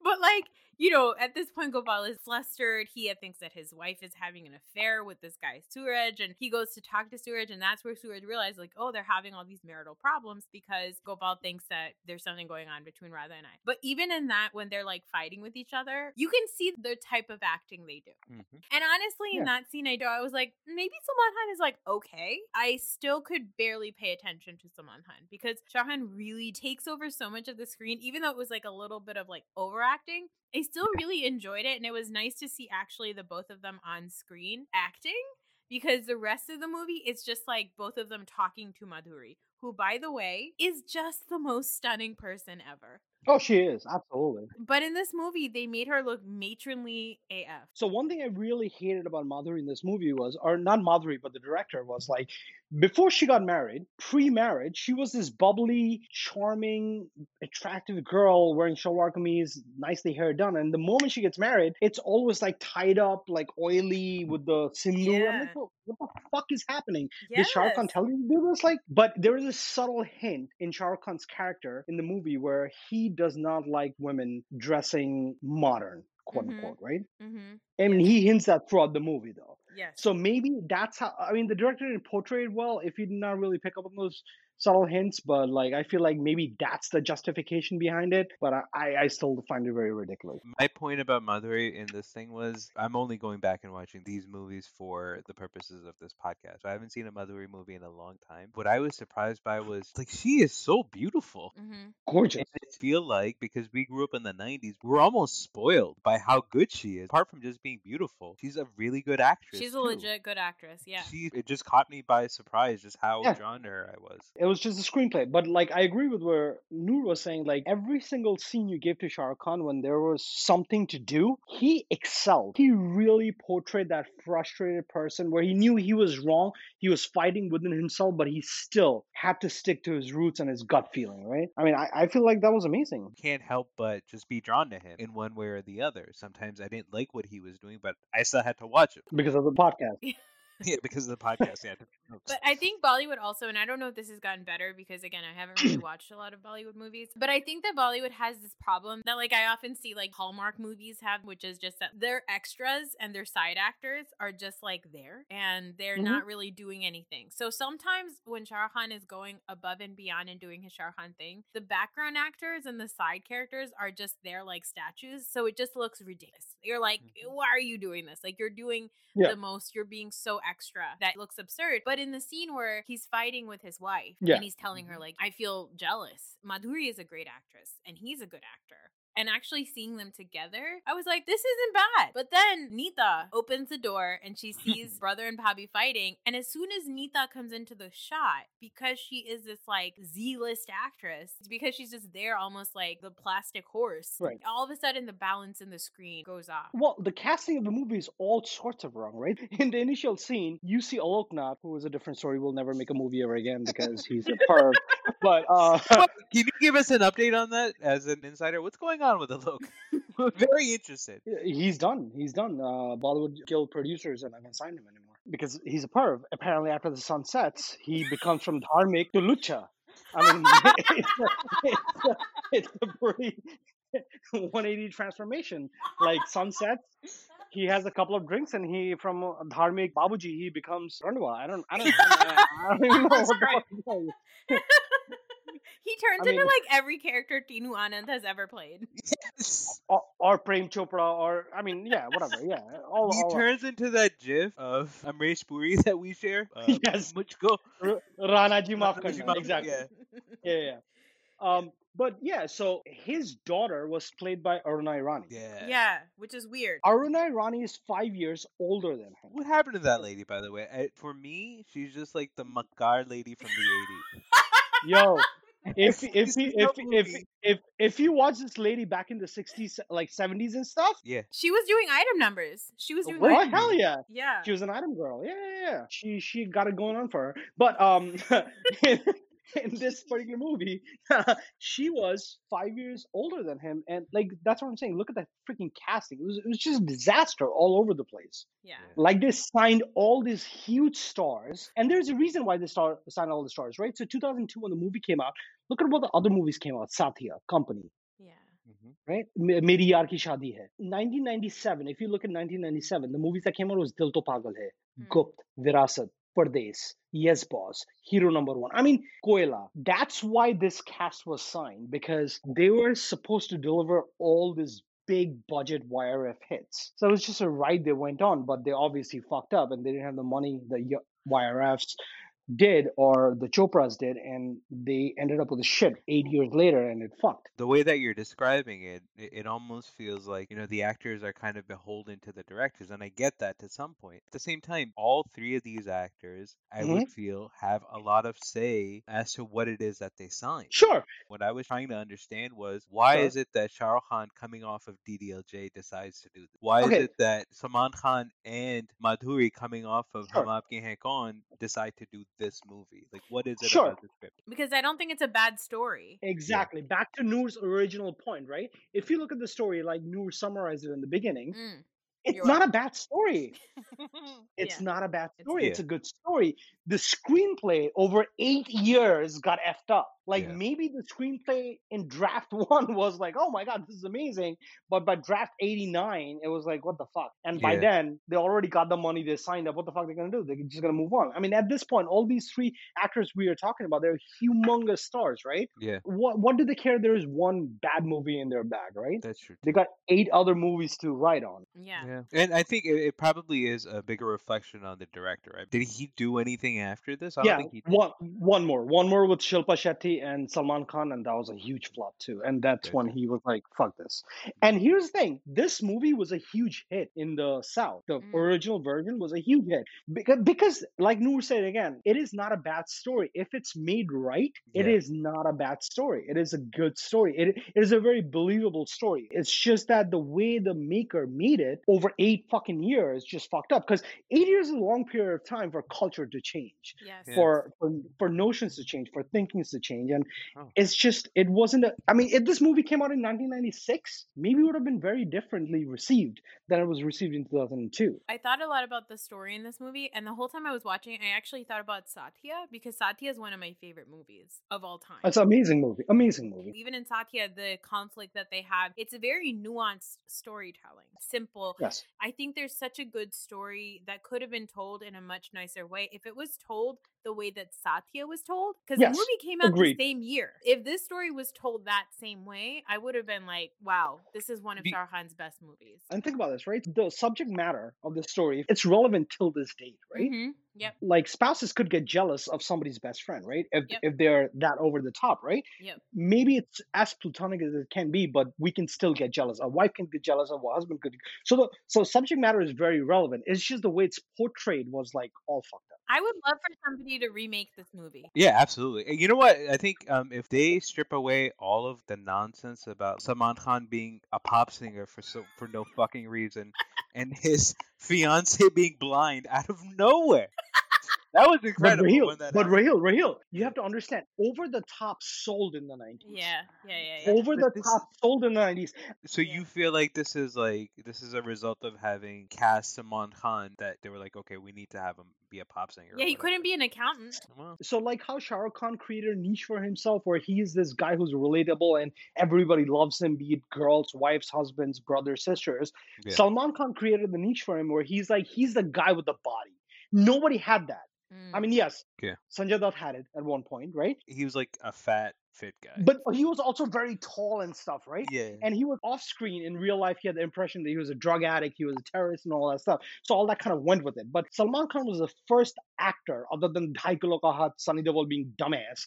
But like, you know, at this point, Gopal is flustered. He thinks that his wife is having an affair with this guy, Suraj, and he goes to talk to Suraj, and that's where Suraj realizes, like, oh, they're having all these marital problems because Gopal thinks that there's something going on between Radha and I. But even in that, when they're, like, fighting with each other, you can see the type of acting they do. Mm-hmm. And honestly, in that scene, I was like, maybe Salman Khan is, like, okay. I still could barely pay attention to Salman Khan because Shahan really takes over so much of the screen, even though it was, like, a little bit of, like, overacting. I still really enjoyed it, and it was nice to see actually the both of them on screen acting, because the rest of the movie is just like both of them talking to Madhuri, who, by the way, is just the most stunning person ever. Oh, she is. Absolutely. But in this movie, they made her look matronly AF. So one thing I really hated about Madhuri in this movie was, or not Madhuri, but the director was like, before she got married, pre-marriage, she was this bubbly, charming, attractive girl wearing shalwar kameez, nicely hair done. And the moment she gets married, it's always like tied up, like oily with the sindoor. Yeah. I'm like, what the fuck is happening? Yes. Did Shah Rukh Khan tell you to do this? Like, but there is a subtle hint in Shah Rukh Khan's character in the movie where he does not like women dressing modern, quote unquote, right? Mm-hmm. And he hints that throughout the movie, though. Yes. So maybe that's how, I mean, the director didn't portray it well if you did not really pick up on those subtle hints, but like I feel like maybe that's the justification behind it, but I still find it very ridiculous. My point about Madhuri in this thing was I'm only going back and watching these movies for the purposes of this podcast. I haven't seen a Madhuri movie in a long time. What I was surprised by was like she is so beautiful. Mm-hmm. Gorgeous. And I feel like because we grew up in the 90s, we're almost spoiled by how good she is. Apart from just being beautiful, she's a really good actress. She's a legit good actress, yeah. It just caught me by surprise just how drawn to her I was. It was just a screenplay, but like I agree with where Noor was saying, like every single scene you give to Shah Rukh Khan when there was something to do, he excelled. He really portrayed that frustrated person where he knew he was wrong, he was fighting within himself, but he still had to stick to his roots and his gut feeling, right? I mean, I feel like that was amazing. Can't help but just be drawn to him in one way or the other. Sometimes I didn't like what he was doing, but I still had to watch it. Because of the podcast. Yeah, because of the podcast, yeah. But I think Bollywood also, and I don't know if this has gotten better because, again, I haven't really watched a lot of Bollywood movies, but I think that Bollywood has this problem that, like, I often see, like, Hallmark movies have, which is just that their extras and their side actors are just, like, there, and they're not really doing anything. So sometimes when Shah Rukh Khan is going above and beyond and doing his Shah Rukh Khan thing, the background actors and the side characters are just there like statues, so it just looks ridiculous. You're like, why are you doing this? Like, you're doing the most, you're being so extra that looks absurd. But in the scene where he's fighting with his wife and he's telling her, like, I feel jealous, Madhuri is a great actress and he's a good actor. And actually seeing them together, I was like, this isn't bad. But then Neeta opens the door and she sees brother and Bhabhi fighting. And as soon as Neeta comes into the shot, because she is this like Z-list actress, because she's just there almost like the plastic horse, right, all of a sudden the balance in the screen goes off. Well, the casting of the movie is all sorts of wrong, right? In the initial scene, you see Aloknath, who is a different story. We'll never make a movie ever again because he's a perv. But can you give us an update on that as an insider? What's going on with the look? Very interested. He's done. Bollywood killed producers and I can't sign him anymore because he's a perv. Apparently, after the sun sets, he becomes from dharmic to lucha. I mean, it's a pretty 180 transformation. Like sunset, he has a couple of drinks, and he from dharmic babuji he becomes Randwa. I don't even know what the fuck. He turns into like every character Tinu Anand has ever played. Yes. Or Prem Chopra, or I mean, yeah, whatever, yeah. He turns into that gif of Amrish Puri that we share. Yes. Muchko. Rana Ji Maaf Karna. Exactly. Yeah. But yeah, so his daughter was played by Aruna Irani. Yeah, which is weird. Aruna Irani is 5 years older than her. What happened to that lady, by the way? For me, she's just like the Makkar lady from the 80s. Yo. If you watch this lady back in the 60s, like 70s and stuff, yeah, she was doing item numbers. She was doing. Oh hell yeah! Yeah, she was an item girl. Yeah. She got it going on for her. But in this particular movie, she was 5 years older than him, and like that's what I'm saying. Look at that freaking casting. It was just a disaster all over the place. Yeah, like they signed all these huge stars, and there's a reason why they signed all the stars, right? So 2002, when the movie came out, look at what the other movies came out. Satya, Company. right? Meri Yaar Ki Shaadi Hai. 1997, if you look at 1997, the movies that came out was Dil To Pagal Hai, Gupt, Virasat, Pardes, Yes Boss, Hero Number One. I mean, Koila. That's why this cast was signed, because they were supposed to deliver all this big budget YRF hits. So it was just a ride they went on, but they obviously fucked up and they didn't have the money the YRFs did or the Chopras did, and they ended up with a shit 8 years later, and it fucked. The way that you're describing it, it almost feels like, you know, the actors are kind of beholden to the directors, and I get that to some point. At the same time, all three of these actors, I would feel, have a lot of say as to what it is that they sign. Sure. What I was trying to understand was, why is it that Shah Rukh Khan, coming off of DDLJ, decides to do this? Why is it that Salman Khan and Madhuri, coming off of Hum Aapke Hain Kaun, decide to do this movie? Like, what is it about the script? Because I don't think it's a bad story. Exactly. Yeah. Back to Noor's original point, right? If you look at the story, like Noor summarized it in the beginning, it's not a bad story. It's not a bad story. It's a good story. The screenplay over 8 years got effed up. Like, maybe the screenplay in draft one was like, oh my God, this is amazing. But by draft 89, it was like, what the fuck? And by then, they already got the money, they signed up. What the fuck are they going to do? They're just going to move on. I mean, at this point, all these three actors we are talking about, they're humongous stars, right? Yeah. What do they care? There is one bad movie in their bag, right? That's true. They got 8 other movies to write on. Yeah. And I think it probably is a bigger reflection on the director. Right? Did he do anything after this? I don't think he did. One more with Shilpa Shetty and Salman Khan, and that was a huge flop too, and that's when he was like, fuck this. And here's the thing, this movie was a huge hit in the South. The original version was a huge hit because like Noor said again, it is not a bad story. If it's made right, it is not a bad story. It is a good story. It is a very believable story. It's just that the way the maker made it over 8 fucking years just fucked up, because 8 years is a long period of time for culture to change, for notions to change, for thinkings to change. And it's just, it wasn't if this movie came out in 1996, maybe it would have been very differently received than it was received in 2002. I thought a lot about the story in this movie, and the whole time I was watching it, I actually thought about Satya, because Satya is one of my favorite movies of all time. It's an amazing movie. Even in Satya, the conflict that they have, it's a very nuanced storytelling, simple. Yes. I think there's such a good story that could have been told in a much nicer way if it was told the way that Satya was told, because the movie came out the same year. If this story was told that same way, I would have been like, wow, this is one of Shah Rukh Khan's best movies. And think about this, right? The subject matter of the story, it's relevant till this date, right? Mm-hmm. Yep. Like, spouses could get jealous of somebody's best friend, right? If they're that over the top, right? Yep. Maybe it's as platonic as it can be, but we can still get jealous. A wife can get jealous, a husband could. So subject matter is very relevant. It's just the way it's portrayed was like all fucked up. I would love for somebody to remake this movie. Yeah, absolutely. You know what? I think if they strip away all of the nonsense about Salman Khan being a pop singer for no fucking reason, and his fiancée being blind out of nowhere. That was incredible. But Raheel, you have to understand, over the top sold in the 90s. Yeah. So you feel like this is a result of having cast Salman Khan, that they were like, okay, we need to have him be a pop singer. Yeah, he couldn't be an accountant. So like how Shah Rukh Khan created a niche for himself where he is this guy who's relatable and everybody loves him, be it girls, wives, husbands, brothers, sisters. Yeah. Salman Khan created the niche for him where he's like, he's the guy with the body. Nobody had that. I mean, yes, Sanjay Dutt had it at one point, right? He was like a fat, fit guy. But he was also very tall and stuff, right? Yeah. And he was off screen. In real life, he had the impression that he was a drug addict, he was a terrorist and all that stuff. So all that kind of went with it. But Salman Khan was the first actor, other than Dhai Kilo Ka Haath, Sunny Deol being dumbass.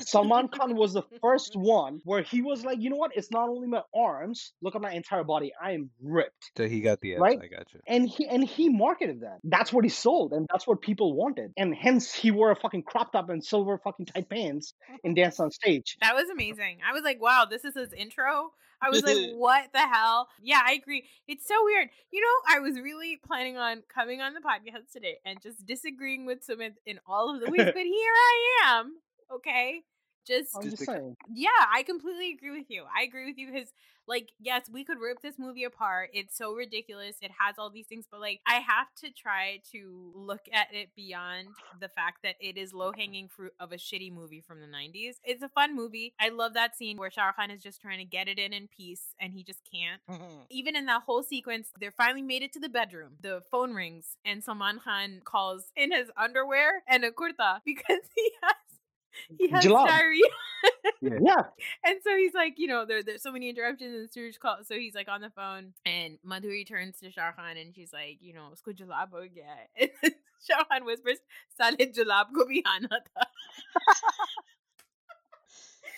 Salman Khan was the first one where he was like, you know what? It's not only my arms. Look at my entire body. I am ripped. So he got the edge. Right? I got you. And he marketed that. That's what he sold. And that's what people wanted. And hence he wore a fucking crop top and silver fucking tight pants and danced on stage. That was amazing. I was like, wow, this is his intro. I was like, what the hell? Yeah, I agree. It's so weird. You know, I was really planning on coming on the podcast today and just disagreeing with Sumit in all of the ways. But here I am. Okay, Yeah, I completely agree with you. I agree with you because, like, yes, we could rip this movie apart. It's so ridiculous. It has all these things, but, like, I have to try to look at it beyond the fact that it is low-hanging fruit of a shitty movie from the 90s. It's a fun movie. I love that scene where Shah Rukh Khan is just trying to get it in peace, and he just can't. Mm-hmm. Even in that whole sequence, they're finally made it to the bedroom. The phone rings, and Salman Khan calls in his underwear and a kurta because he has diarrhea. Yeah. And so he's like, you know, there's so many interruptions in the Suraj call. So he's like on the phone, and Madhuri turns to Shah Rukh Khan and she's like, you know, "Usko jalab ho gaya hai." And Shah Rukh Khan whispers, "Sale jalab ko bhi aana tha."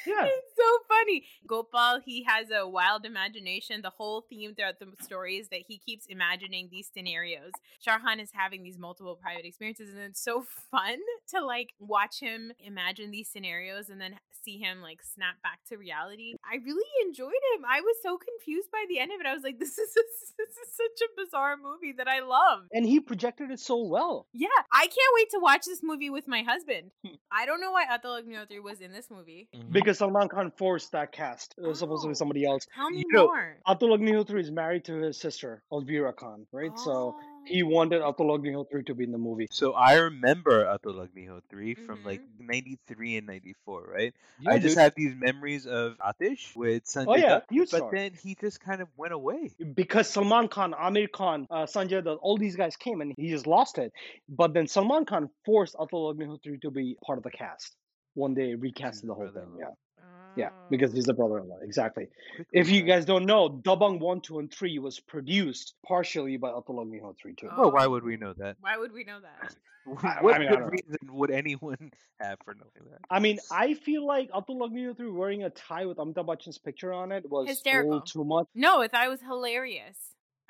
Yeah. It's so funny. Gopal, he has a wild imagination. The whole theme throughout the story is that he keeps imagining these scenarios. Shah Rukh Khan is having these multiple private experiences, and it's so fun to, like, watch him imagine these scenarios and then see him, like, snap back to reality. I really enjoyed him. I was so confused by the end of it. I was like, this is such a bizarre movie that I love. And he projected it so well. Yeah. I can't wait to watch this movie with my husband. I don't know why Atul Agnihotri was in this movie. Because Salman Khan forced that cast. It was supposed to be somebody else. Tell me more. Atul Agnihotri is married to his sister, Alvira Khan, right? Oh. So he wanted Atul Agnihotri to be in the movie. So I remember Atul Agnihotri from like 93 and 94, right? Yeah, I just have these memories of Aatish with Sanjay Dutt. Then he just kind of went away. Because Salman Khan, Amir Khan, Sanjay Dutt, all these guys came and he just lost it. But then Salman Khan forced Atul Agnihotri to be part of the cast. One day recasted the whole thing, yeah, because he's the brother-in-law, exactly. If you guys don't know, Dabang 1, 2, and 3 was produced partially by Atul Agnihotri too. Oh, why would we know that? What reason would anyone have for knowing that? I mean, I feel like Atul Agnihotri wearing a tie with Amitabh Bachchan's picture on it was hysterical. Too much. No, I thought it was hilarious.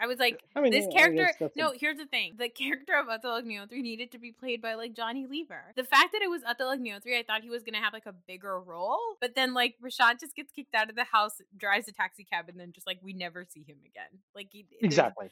I was like, character... No, here's the thing. The character of Atul Agnihotri needed to be played by, like, Johnny Lever. The fact that it was Atul Agnihotri, I thought he was going to have, like, a bigger role. But then, like, Prashant just gets kicked out of the house, drives a taxi cab, and then just, like, we never see him again. Like,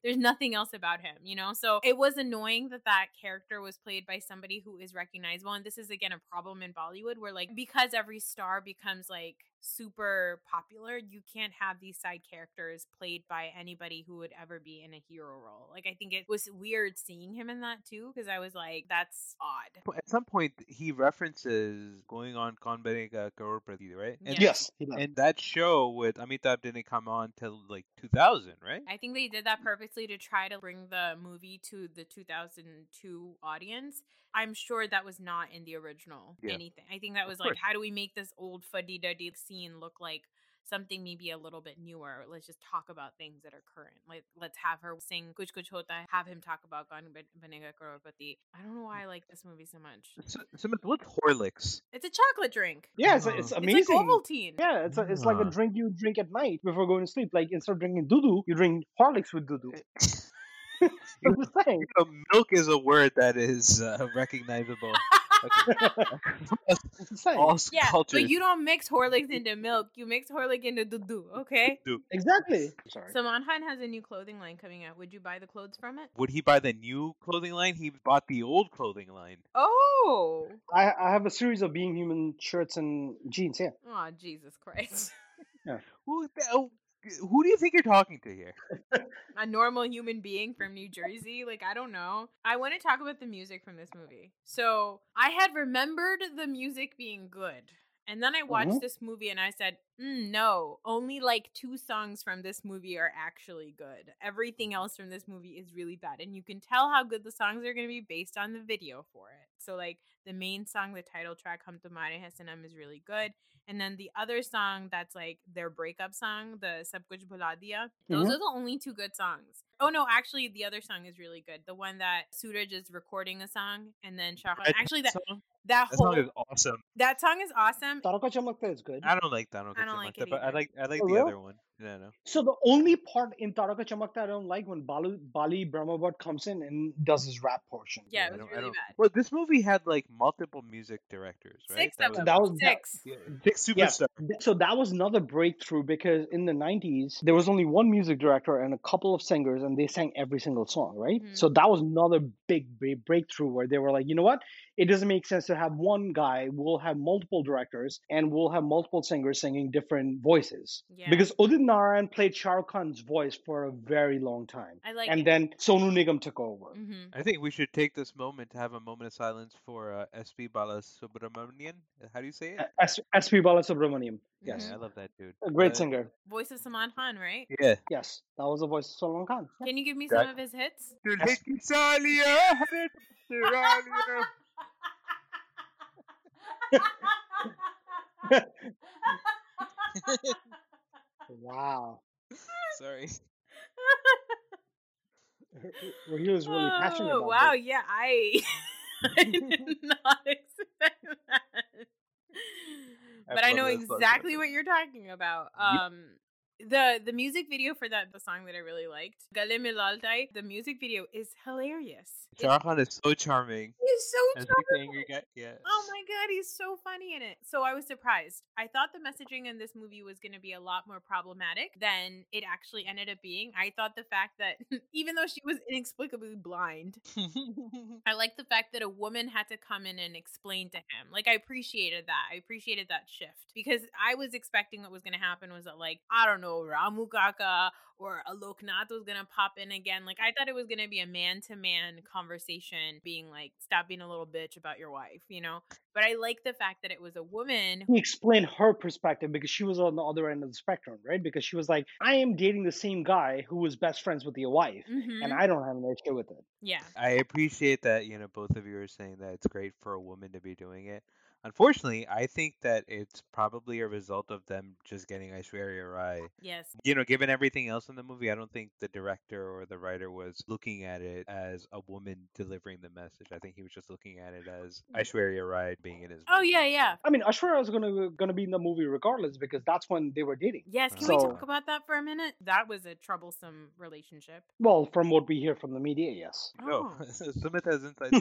there's nothing else about him, you know? So it was annoying that character was played by somebody who is recognizable. And this is, again, a problem in Bollywood where, like, because every star becomes, like, super popular, you can't have these side characters played by anybody who would ever be in a hero role. Like, I think it was weird seeing him in that too, because I was like, that's odd. At some point he references going on Kaun Banega Crorepati, right? And yes. And that show with Amitabh didn't come on till like 2000, right? I think they did that purposely to try to bring the movie to the 2002 audience. I'm sure that was not in the original anything. I think that was like, how do we make this old fuddy-duddy scene look like something maybe a little bit newer? Let's just talk about things that are current. Like, let's have her sing Kuch Kuch Hota Hai, have him talk about Kaun Banega Crorepati. I don't know why I like this movie so much. So what's Horlicks? It's a chocolate drink. Yeah, it's amazing. It's like Ovaltine. Yeah, it's like a drink you drink at night before going to sleep. Like, instead of drinking Dudu, you drink Horlicks with Dudu. I'm just saying. So milk is a word that is recognizable. All cultures. But you don't mix Horlicks into milk. You mix Horlicks into Dudu, okay? Exactly. Sorry. Salman Khan has a new clothing line coming out. Would you buy the clothes from it? Would he buy the new clothing line? He bought the old clothing line. Oh. I have a series of Being Human shirts and jeans, yeah. Oh, Jesus Christ. Yeah. Who do you think you're talking to here? A normal human being from New Jersey? Like, I don't know. I want to talk about the music from this movie. So I had remembered the music being good. And then I watched this movie and I said, no, only like 2 songs from this movie are actually good. Everything else from this movie is really bad. And you can tell how good the songs are going to be based on the video for it. So like the main song, the title track, Hum Tumhare Hain Sanam, is really good. And then the other song that's like their breakup song, the Sab Kuch Bhula Diya, those are the only 2 good songs. Oh no, actually the other song is really good. The one that Suraj is recording a song and then Shah Rukh Khan. Actually that song is awesome. That song is awesome. Taroka Chamakta is good. I don't like Taroka Chamakta, but I like the other one. No. So the only part in Taraka Chamakta I don't like when Bali Brahmabhat comes in and does his rap portion. Yeah, it was really bad. Well, this movie had like multiple music directors, right? Six of them. Six superstars. Yeah. So that was another breakthrough because in the 90s, there was only one music director and a couple of singers and they sang every single song, right? Mm-hmm. So that was another big breakthrough where they were like, you know what? It doesn't make sense to have one guy. We'll have multiple directors and we'll have multiple singers singing different voices. Yeah. Because Udit Narayan played Shah Rukh Khan's voice for a very long time. Then Sonu Nigam took over. Mm-hmm. I think we should take this moment to have a moment of silence for S.P. Balasubramanian. How do you say it? S.P. Balasubramanian. Yes. Yeah, I love that dude. A great singer. Voice of Salman Khan, right? Yeah. Yes. That was the voice of Salman Khan. Yeah. Can you give me some of his hits? Wow. Sorry. Raheel was really passionate about it. Yeah, I did not expect that. But I know exactly what you're talking about. The music video for the song that I really liked, Gale Milaltai, the music video is hilarious. Shah Khan is so charming. He's so charming. Oh my god, he's so funny in it. So I was surprised. I thought the messaging in this movie was going to be a lot more problematic than it actually ended up being. I thought the fact that even though she was inexplicably blind, I liked the fact that a woman had to come in and explain to him. Like, I appreciated that. I appreciated that shift because I was expecting what was going to happen was that, like, I don't know, Ramu Kaka or Aloknath was going to pop in again. Like, I thought it was going to be a man-to-man conversation being like, stop being a little bitch about your wife, you know? But I like the fact that it was a woman. He explained her perspective because she was on the other end of the spectrum, right? Because she was like, I am dating the same guy who was best friends with your wife, mm-hmm. and I don't have an issue with it. Yeah. I appreciate that, you know, both of you are saying that it's great for a woman to be doing it. Unfortunately, I think that it's probably a result of them just getting Aishwarya Rai. Yes. You know, given everything else in the movie, I don't think the director or the writer was looking at it as a woman delivering the message. I think he was just looking at it as Aishwarya Rai being in his movie. Oh, yeah. I mean, Aishwarya was going to be in the movie regardless because that's when they were dating. Yes, can we talk about that for a minute? That was a troublesome relationship. Well, from what we hear from the media, yes. Oh. No, Sumit has insights.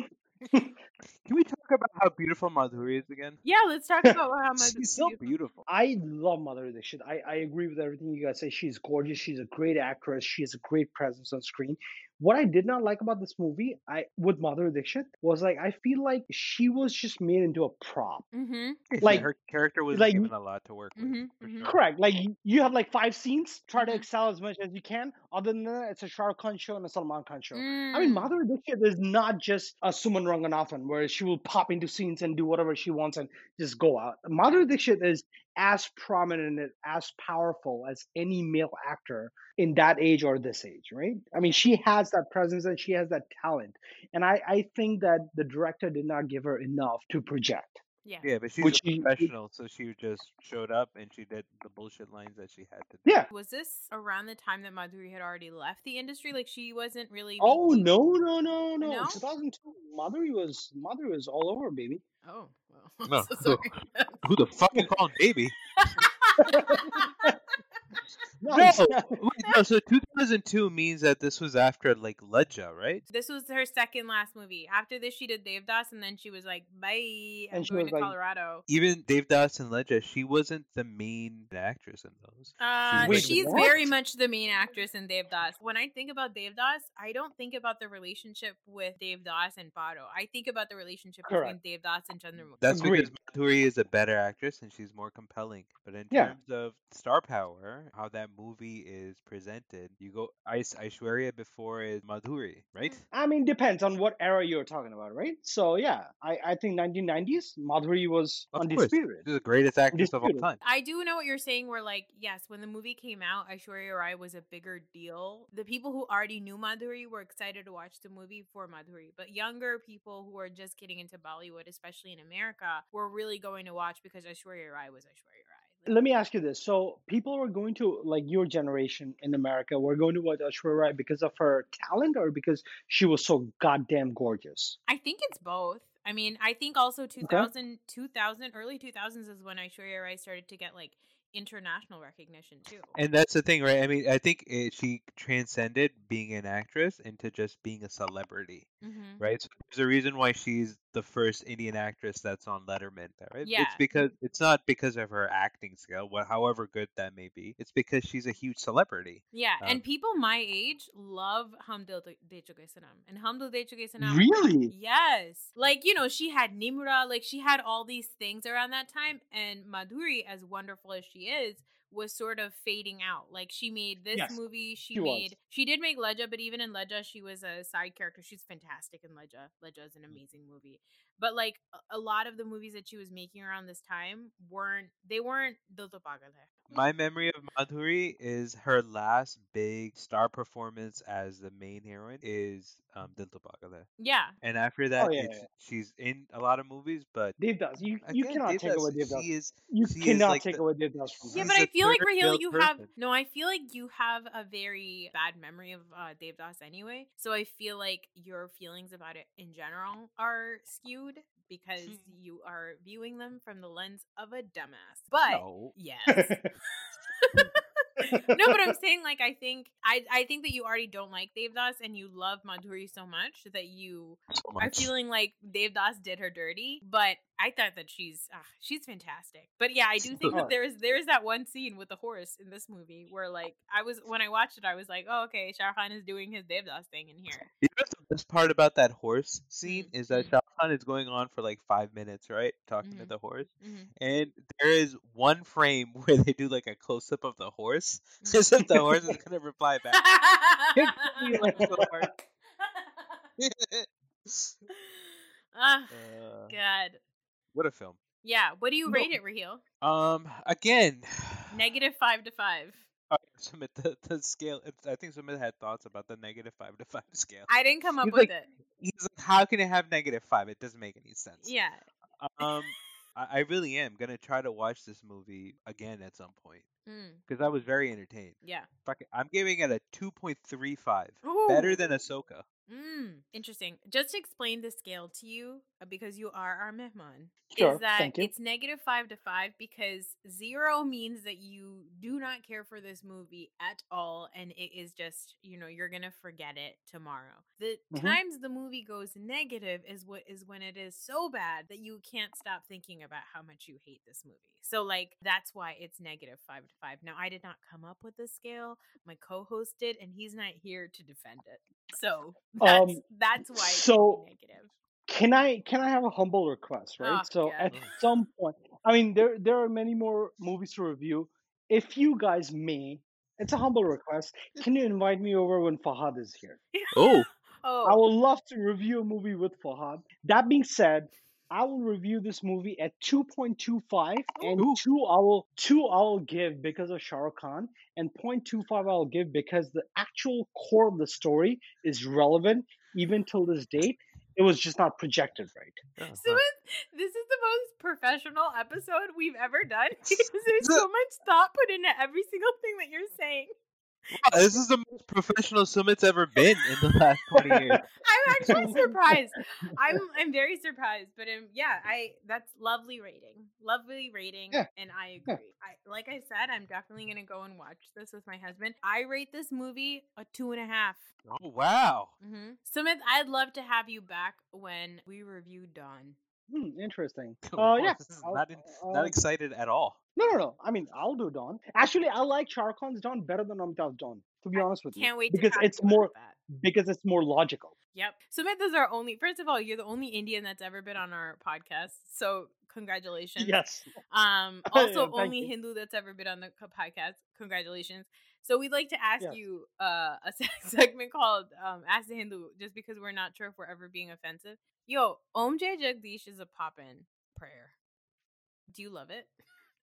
Can we talk about how beautiful Madhuri is again? Yeah, let's talk about how Madhuri is so beautiful. I love Madhuri Dixit. I agree with everything you guys say. She's gorgeous. She's a great actress. She has a great presence on screen. What I did not like about this movie with Madhuri Dixit was, like, I feel like she was just made into a prop. Mm-hmm. Like, her character was given a lot to work with. Mm-hmm, mm-hmm. Sure. Correct. Like, you have like 5 scenes. Try to excel as much as you can. Other than that, it's a Shah Rukh Khan show and a Salman Khan show. Mm. I mean, Madhuri Dixit is not just a Suman Ranganathan where she will pop into scenes and do whatever she wants and just go out. Madhuri Dixit is as prominent and as powerful as any male actor in that age or this age, right? I mean, she has that presence and she has that talent. And I think that the director did not give her enough to project. Yeah, but she's a professional, so she just showed up and she did the bullshit lines that she had to do. Yeah. Was this around the time that Madhuri had already left the industry? Like, she wasn't really... Oh, no. In 2002, Madhuri was all over, baby. Oh, well. I'm no. So sorry. Who the fuck you calling baby? No, so 2002 means that this was after, like, Ledja, right? This was her second last movie. After this, she did Devdas, and then she was like, bye, I'm going to Colorado. Even Devdas and Ledja, she wasn't the main actress in those. She's very much the main actress in Devdas. When I think about Devdas, I don't think about the relationship with Devdas and Paro. I think about the relationship between Devdas and Chandramukhi. That's because Madhuri is a better actress, and she's more compelling. But in terms of star power, how that movie is presented, you go Aishwarya before is Madhuri, right? I mean, depends on what era you're talking about, right? So yeah, I think 1990s Madhuri was undisputed. She's the greatest actress of all time. I do know what you're saying, where, like, yes, when the movie came out, Aishwarya Rai was a bigger deal. The people who already knew Madhuri were excited to watch the movie for Madhuri, but younger people who are just getting into Bollywood, especially in America, were really going to watch because Aishwarya Rai was Aishwarya Rai. Let me ask you this. So people are going to, like, your generation in America, we're going to watch Aishwarya Rai because of her talent or because she was so goddamn gorgeous? I think it's both. I mean, I think also 2000, early 2000s is when Aishwarya Rai started to get, like, international recognition too. And that's the thing, right? I mean, I think she transcended being an actress into just being a celebrity, mm-hmm. right? So there's a reason why she's the first Indian actress that's on Letterman, right? Yeah. It's because it's not because of her acting skill, however good that may be. It's because she's a huge celebrity. Yeah, and people my age love Hum Dil De Chuke Sanam. And Hum Dil De Chuke Sanam. Really? Yes. Like, you know, she had Nimura, like she had all these things around that time, and Madhuri, as wonderful as she is, was sort of fading out. Like she made this movie, she did make Ledja, but even in Ledja she was a side character. She's fantastic in Ledja. Ledja is an amazing movie. But like a lot of the movies that she was making around this time weren't Dil To Pagal Hai. My memory of Madhuri is her last big star performance as the main heroine is Dil To Pagal Hai. Yeah. And after that, she's in a lot of movies, but Devdas, you cannot take away Devdas. You cannot take away Devdas from her. Yeah, but I feel like Raheel, I feel like you have a very bad memory of Devdas anyway. So I feel like your feelings about it in general are skewed, because you are viewing them from the lens of a dumbass. But yes. No, but I'm saying, like, I think that you already don't like Devdas and you love Madhuri so much that you are feeling like Devdas did her dirty. But I thought that she's fantastic. But yeah, I do think that there is that one scene with the horse in this movie where, like, when I watched it, I was like, oh, okay, Shah Rukh Khan is doing his Devdas thing in here. You know the best part about that horse scene is that Shah Rukh Khan is going on for like 5 minutes, right, talking to the horse, and there is one frame where they do like a close up of the horse. As if the horse is gonna reply back. God, what a film! Yeah, what do you rate it, Raheel? Again, -5 to 5. Sumit, the scale. I think Sumit had thoughts about the -5 to 5 scale. I didn't come up with it. He's like, how can it have -5? It doesn't make any sense. Yeah. I really am gonna try to watch this movie again at some point, because I was very entertained. Yeah, I'm giving it a 2.35, better than Ahsoka. Interesting. Just to explain the scale to you, because you are our mehman, sure, is that it's -5 to 5 because 0 means that you do not care for this movie at all, and it is just, you know, you're gonna forget it tomorrow. The times the movie goes negative is when it is so bad that you can't stop thinking about how much you hate this movie. So like that's why it's -5 to 5. Now I did not come up with this scale. My co-host did, and he's not here to defend it. So that's why it's negative. Can I have a humble request, right? At some point, I mean, there are many more movies to review. If you guys may, it's a humble request. Can you invite me over when Fahad is here? Oh, I would love to review a movie with Fahad. That being said, I will review this movie at 2.25, and 2 I will give because of Shah Rukh Khan, and 0.25 I'll give because the actual core of the story is relevant even till this date. It was just not projected right. So this is the most professional episode we've ever done because there's so much thought put into every single thing that you're saying. Wow, this is the most professional Sumit's ever been in the last 20 years. I'm actually surprised. I'm very surprised, but that's lovely rating, yeah. And I agree. Yeah. Like I said, I'm definitely gonna go and watch this with my husband. I rate this movie a 2.5. Oh wow, Sumit, I'd love to have you back when we review Dawn. Interesting. Not excited at all. No. I mean, I'll do Dawn. Actually, I like Shah Rukh Khan's Dawn better than Amitabh's Dawn, to be honest with you. Can't wait to talk about that. Because it's more logical. Yep. Sumit is our only. First of all, you're the only Indian that's ever been on our podcast, so congratulations. Yes. Also, only you. Hindu that's ever been on the podcast. Congratulations. So we'd like to ask you a segment called Ask the Hindu, just because we're not sure if we're ever being offensive. Yo, Om Jai Jagdish is a pop-in prayer. Do you love it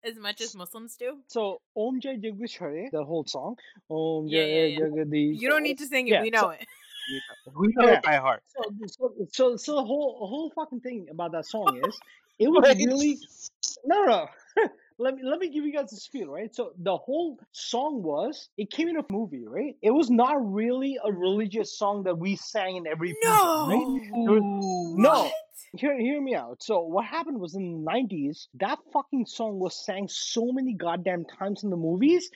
as much as Muslims do? So, Om Jai Jagdish Hare, the whole song. Om Jai Jagdish. You don't need to sing it. Yeah, we know it. We know it by heart. So the whole fucking thing about that song is it was really no. Let me give you guys this feel, right? So the whole song was, it came in a movie, right? It was not really a religious song that we sang in every movie, right? No. Hear me out. So what happened was, in the 90s, that fucking song was sang so many goddamn times in the movies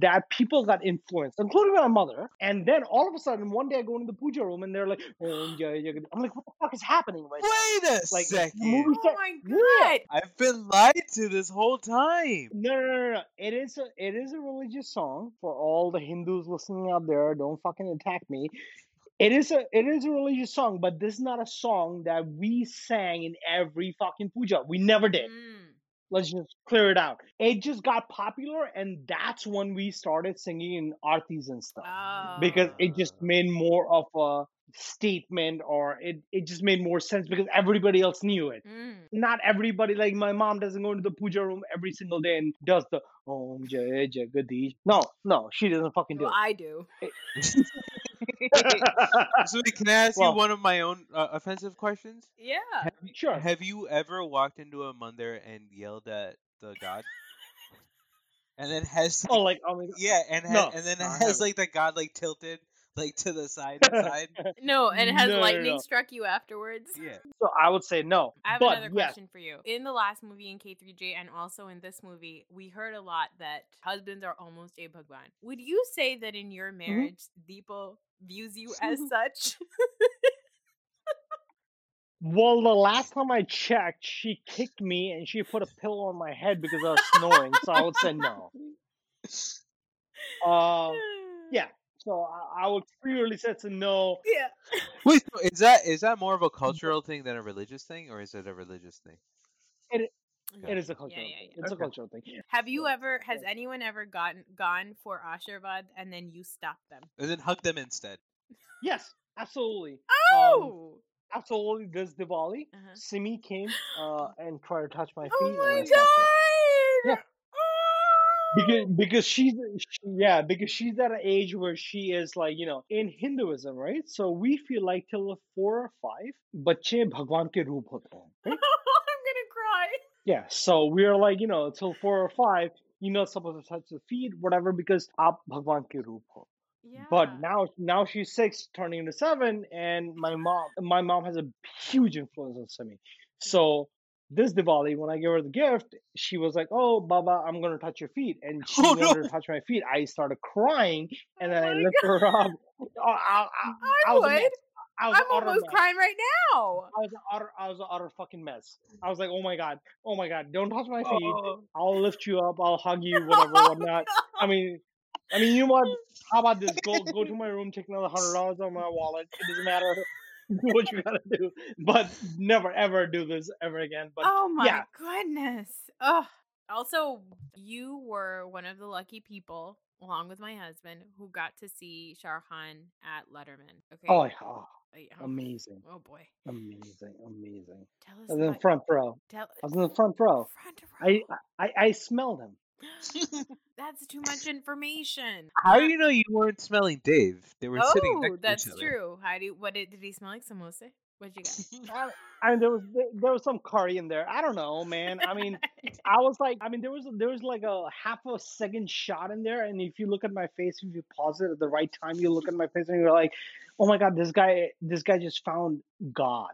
that people got influenced, including my mother. And then all of a sudden, one day I go into the puja room and they're like, oh, yeah. I'm like, what the fuck is happening right now? Wait a second. Oh my god. I've been lied to this whole time. No. It is a religious song. For all the Hindus listening out there, don't fucking attack me. It is a religious song, but this is not a song that we sang in every fucking puja. We never did. Let's just clear it out. It just got popular, and that's when we started singing in aartis and stuff. Because it just made more of a statement, or it just made more sense because everybody else knew it. Not everybody, like my mom doesn't go into the puja room every single day and does the Om Jai Jagadish. No, she doesn't fucking do it. I do. So can I ask you one of my own offensive questions? Yeah. Have you ever walked into a mandir and yelled at the god? And then has... Oh, like... Oh my god. Yeah, and then has like the god like tilted like to the side. No, and has lightning struck you afterwards? Yeah. So I would say no. I have another question for you. In the last movie in K3G and also in this movie, we heard a lot that husbands are almost a bhagwan. Would you say that in your marriage, Deepo views you as such? Well, the last time I checked, she kicked me and she put a pillow on my head because I was snoring. So I would say no. Yeah. So I would clearly say it's a no. Yeah. Wait, so is that more of a cultural thing than a religious thing, or is it a religious thing? It is a cultural thing. It's a cultural thing. Have you ever? Has anyone ever gone for Ashirvad and then you stopped them? And then hugged them instead. Yes, absolutely. Oh. Absolutely. This Diwali, Simi came and tried to touch my feet. Oh my god! Yeah. Because she's at an age where she is like, you know, in Hinduism, right? So we feel like till 4 or 5, bache Bhagwan ke roop hote hain. I'm gonna cry. Yeah, so we're like, you know, till 4 or 5, you're not supposed to touch the feet, whatever, because aap Bhagwan ke roop ho. Yeah. But now she's 6, turning into 7, and my mom has a huge influence on Sami. So this Diwali, when I gave her the gift, she was like, oh, Baba, I'm going to touch your feet. And she wanted to touch my feet. I started crying, and then I lifted her up. I'm almost crying right now. I was an utter fucking mess. I was like, oh my God, don't touch my feet. Oh. I'll lift you up. I'll hug you, whatever, whatnot. No. I mean, you know what? How about this? Go to my room, take another $100 on my wallet. It doesn't matter. Do what you gotta do, but never ever do this ever again. But oh my goodness! Ugh. Also, you were one of the lucky people, along with my husband, who got to see Shah Rukh Khan at Letterman. Okay. Oh, amazing! Oh boy, amazing! Tell us. I was in the front row. I smelled him. That's too much information. How do you know you weren't smelling Dave? They were sitting next to each other. Oh, that's true. Did he smell like samosa? What'd you get? There was some curry in there. I don't know, man. There was like a half a second shot in there, and if you look at my face, if you pause it at the right time, you look at my face and you're like, oh my god, this guy just found God.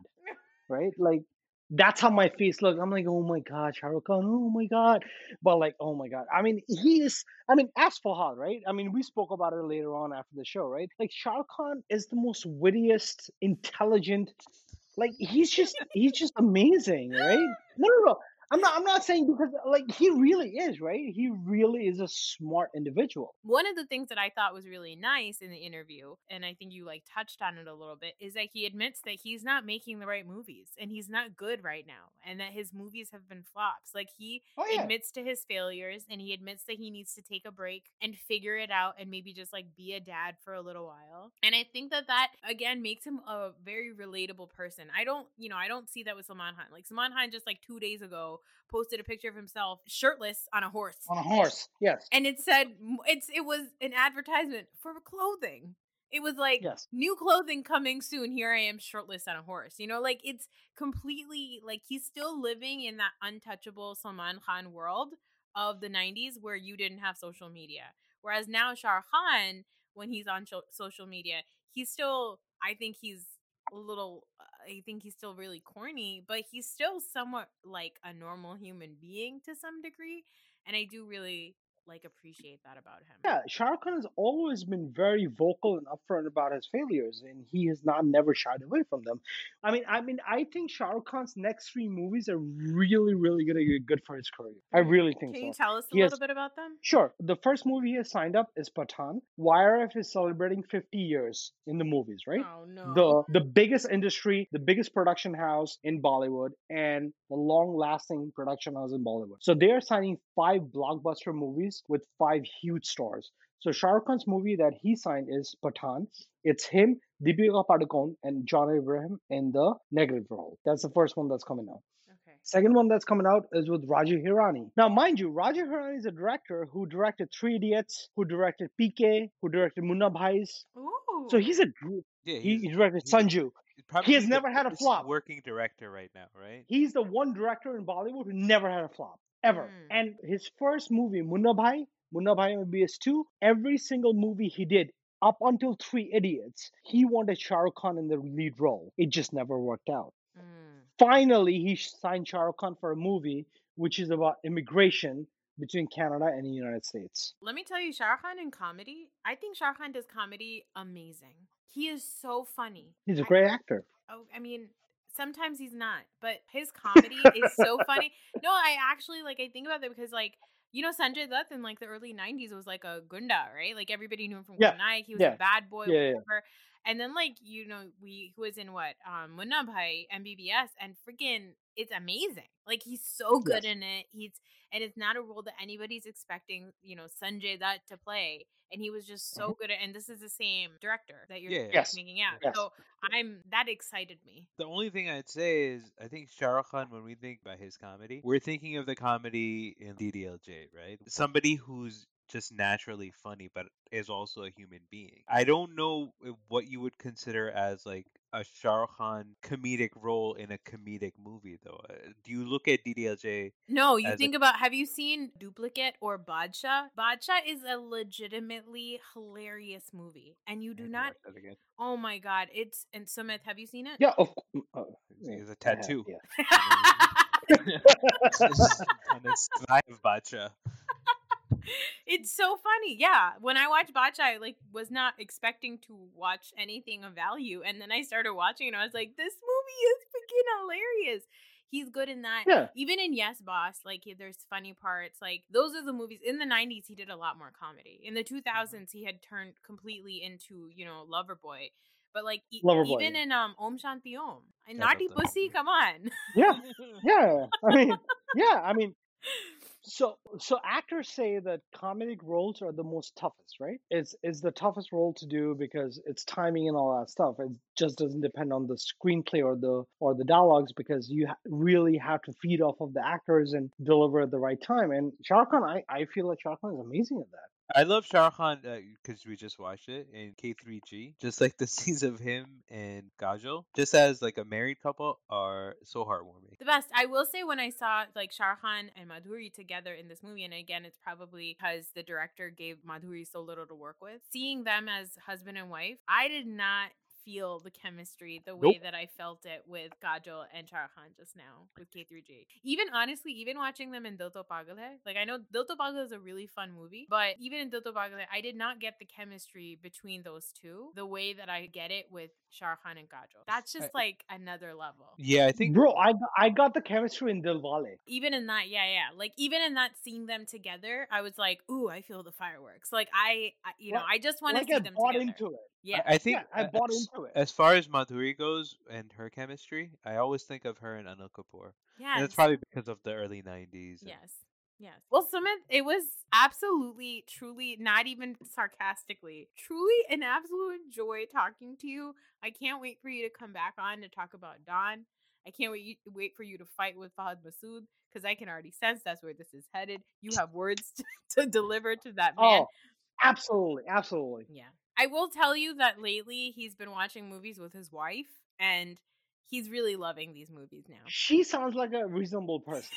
Right? Like, that's how my face looked. I'm like, oh my god, Shah Rukh Khan, oh my god. But like, oh my god. As Fahad, right? We spoke about it later on after the show, right? Like, Shah Rukh Khan is the most wittiest, intelligent, like he's just amazing, right? No. I'm not saying because, like, he really is, right? He really is a smart individual. One of the things that I thought was really nice in the interview, and I think you, like, touched on it a little bit, is that he admits that he's not making the right movies, and he's not good right now, and that his movies have been flops. Like, he admits to his failures, and he admits that he needs to take a break and figure it out and maybe just, like, be a dad for a little while. And I think that, again, makes him a very relatable person. I don't see that with Salman Khan. Like, Salman Khan just, like, 2 days ago, posted a picture of himself shirtless on a horse. Yes. And it said, it was an advertisement for clothing. It was like, new clothing coming soon. Here I am shirtless on a horse. You know, like, it's completely, like, he's still living in that untouchable Salman Khan world of the 90s where you didn't have social media. Whereas now Shah Rukh Khan, when he's on social media, he's still, I think he's a little I think he's still really corny, but he's still somewhat like a normal human being to some degree. And I do really like appreciate that about him. Yeah, Shah Rukh Khan has always been very vocal and upfront about his failures, and he has never shied away from them. I mean, I think Shah Rukh Khan's next three movies are really, really going to be good for his career. I really think so. Can you tell us a little bit about them? Sure. The first movie he has signed up is Pathaan. YRF is celebrating 50 years in the movies, right? Oh no! The biggest industry, the biggest production house in Bollywood, and the long-lasting production house in Bollywood. So they are signing 5 blockbuster movies with 5 huge stars. So Shah Rukh Khan's movie that he signed is Pathaan. It's him, Deepika Padukone, and John Abraham in the negative role. That's the first one that's coming out. Okay. Second one that's coming out is with Raja Hirani. Now, mind you, Raja Hirani is a director who directed Three Idiots, who directed PK, who directed Munna Bhais. Ooh. So he's a group. Yeah, he directed Sanju. He has never had a flop. Working director right now, right? He's the one director in Bollywood who never had a flop. Ever. And his first movie, Munna Bhai MBS 2, every single movie he did up until Three Idiots, he wanted Shah Rukh Khan in the lead role. It just never worked out. Finally, he signed Shah Rukh Khan for a movie which is about immigration between Canada and the United States. Let me tell you, Shah Rukh Khan in comedy, I think Shah Rukh Khan does comedy amazing. He is so funny. He's a great actor. Oh, I mean, sometimes he's not, but his comedy is so funny. No, I actually, I think about that because, Sanjay Dutt in, the early 90s was, a gunda, right? Everybody knew him from One Eye. He was a bad boy, whatever. And then, he was in Munna Bhai, MBBS, and freaking, it's amazing. He's so good in it. And it's not a role that anybody's expecting, Sanjay Dutt to play. And he was just so good at, and this is the same director that you're making out. Yes. So that excited me. The only thing I'd say is, I think Shah Rukh Khan, when we think about his comedy, we're thinking of the comedy in DDLJ, right? Somebody who's just naturally funny, but is also a human being. I don't know what you would consider as a Shah Rukh Khan comedic role in a comedic movie, though. Do you look at DDLJ? No, you think about, have you seen Duplicate or Badshah? Badshah is a legitimately hilarious movie, and you do not. Oh my God! It's, and Sumit, have you seen it? Yeah, of course. It's a tattoo. On the side of Badshah. It's so funny. Yeah. When I watched Bacha, I was not expecting to watch anything of value. And then I started watching and I was like, this movie is freaking hilarious. He's good in that. Yeah. Even in Yes, Boss, there's funny parts. Those are the movies. In the 90s, he did a lot more comedy. In the 2000s, he had turned completely into, Loverboy. But Loverboy, even in Om Shanti Om. And Nadi Pussy, come on. Yeah. I mean. So actors say that comedic roles are the most toughest, right? It's the toughest role to do because it's timing and all that stuff. It just doesn't depend on the screenplay or the dialogues because you really have to feed off of the actors and deliver at the right time. And Shah Rukh Khan, I feel like Shah Rukh Khan is amazing at that. I love Shah Rukh Khan because we just watched it in K3G. Just the scenes of him and Kajol, just as a married couple, are so heartwarming. The best. I will say when I saw Shah Rukh Khan and Madhuri together in this movie, and again, it's probably because the director gave Madhuri so little to work with. Seeing them as husband and wife, I did not feel the chemistry the way that I felt it with Kajol and Shah Rukh Khan just now with K3G. Even watching them in Dil To Pagal Hai, I know Dil To Pagal Hai is a really fun movie, but even in Dil To Pagal Hai, I did not get the chemistry between those two the way that I get it with Shah Rukh Khan and Kajol. That's just another level. Yeah, I think, bro, I got the chemistry in Dilwale. Even in that, even in that, seeing them together, I was like, ooh, I feel the fireworks. I just want to see them together. Into it. Yeah, I think I bought into it. As far as Madhuri goes and her chemistry, I always think of her and Anil Kapoor. Yeah, and it's probably because of the early 90s. Yes. Well, Sumit, it was absolutely, truly, not even sarcastically, truly an absolute joy talking to you. I can't wait for you to come back on to talk about Don. I can't wait for you to fight with Fahad Masood because I can already sense that's where this is headed. You have words to deliver to that man. Oh, absolutely. Yeah. I will tell you that lately he's been watching movies with his wife, and he's really loving these movies now. She sounds like a reasonable person.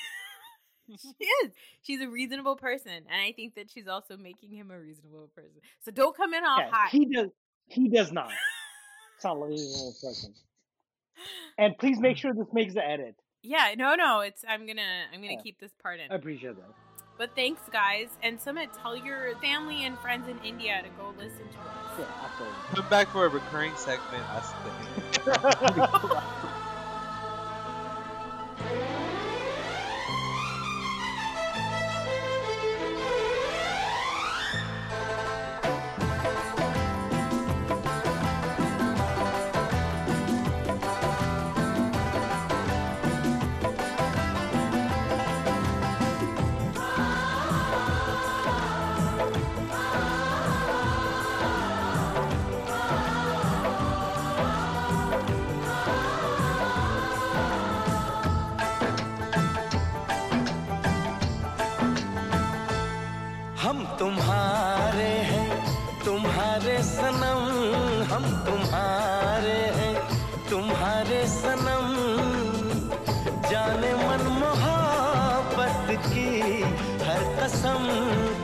She is. She's a reasonable person, and I think that she's also making him a reasonable person. So don't come in all hot. He does not sound like a reasonable person. And please make sure this makes the edit. Yeah, no, it's I'm gonna keep this part in. I appreciate that. But thanks, guys. And Sumit, tell your family and friends in India to go listen to us. Yeah, absolutely. Come back for a recurring segment. कसम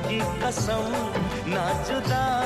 की कसम ना जुदा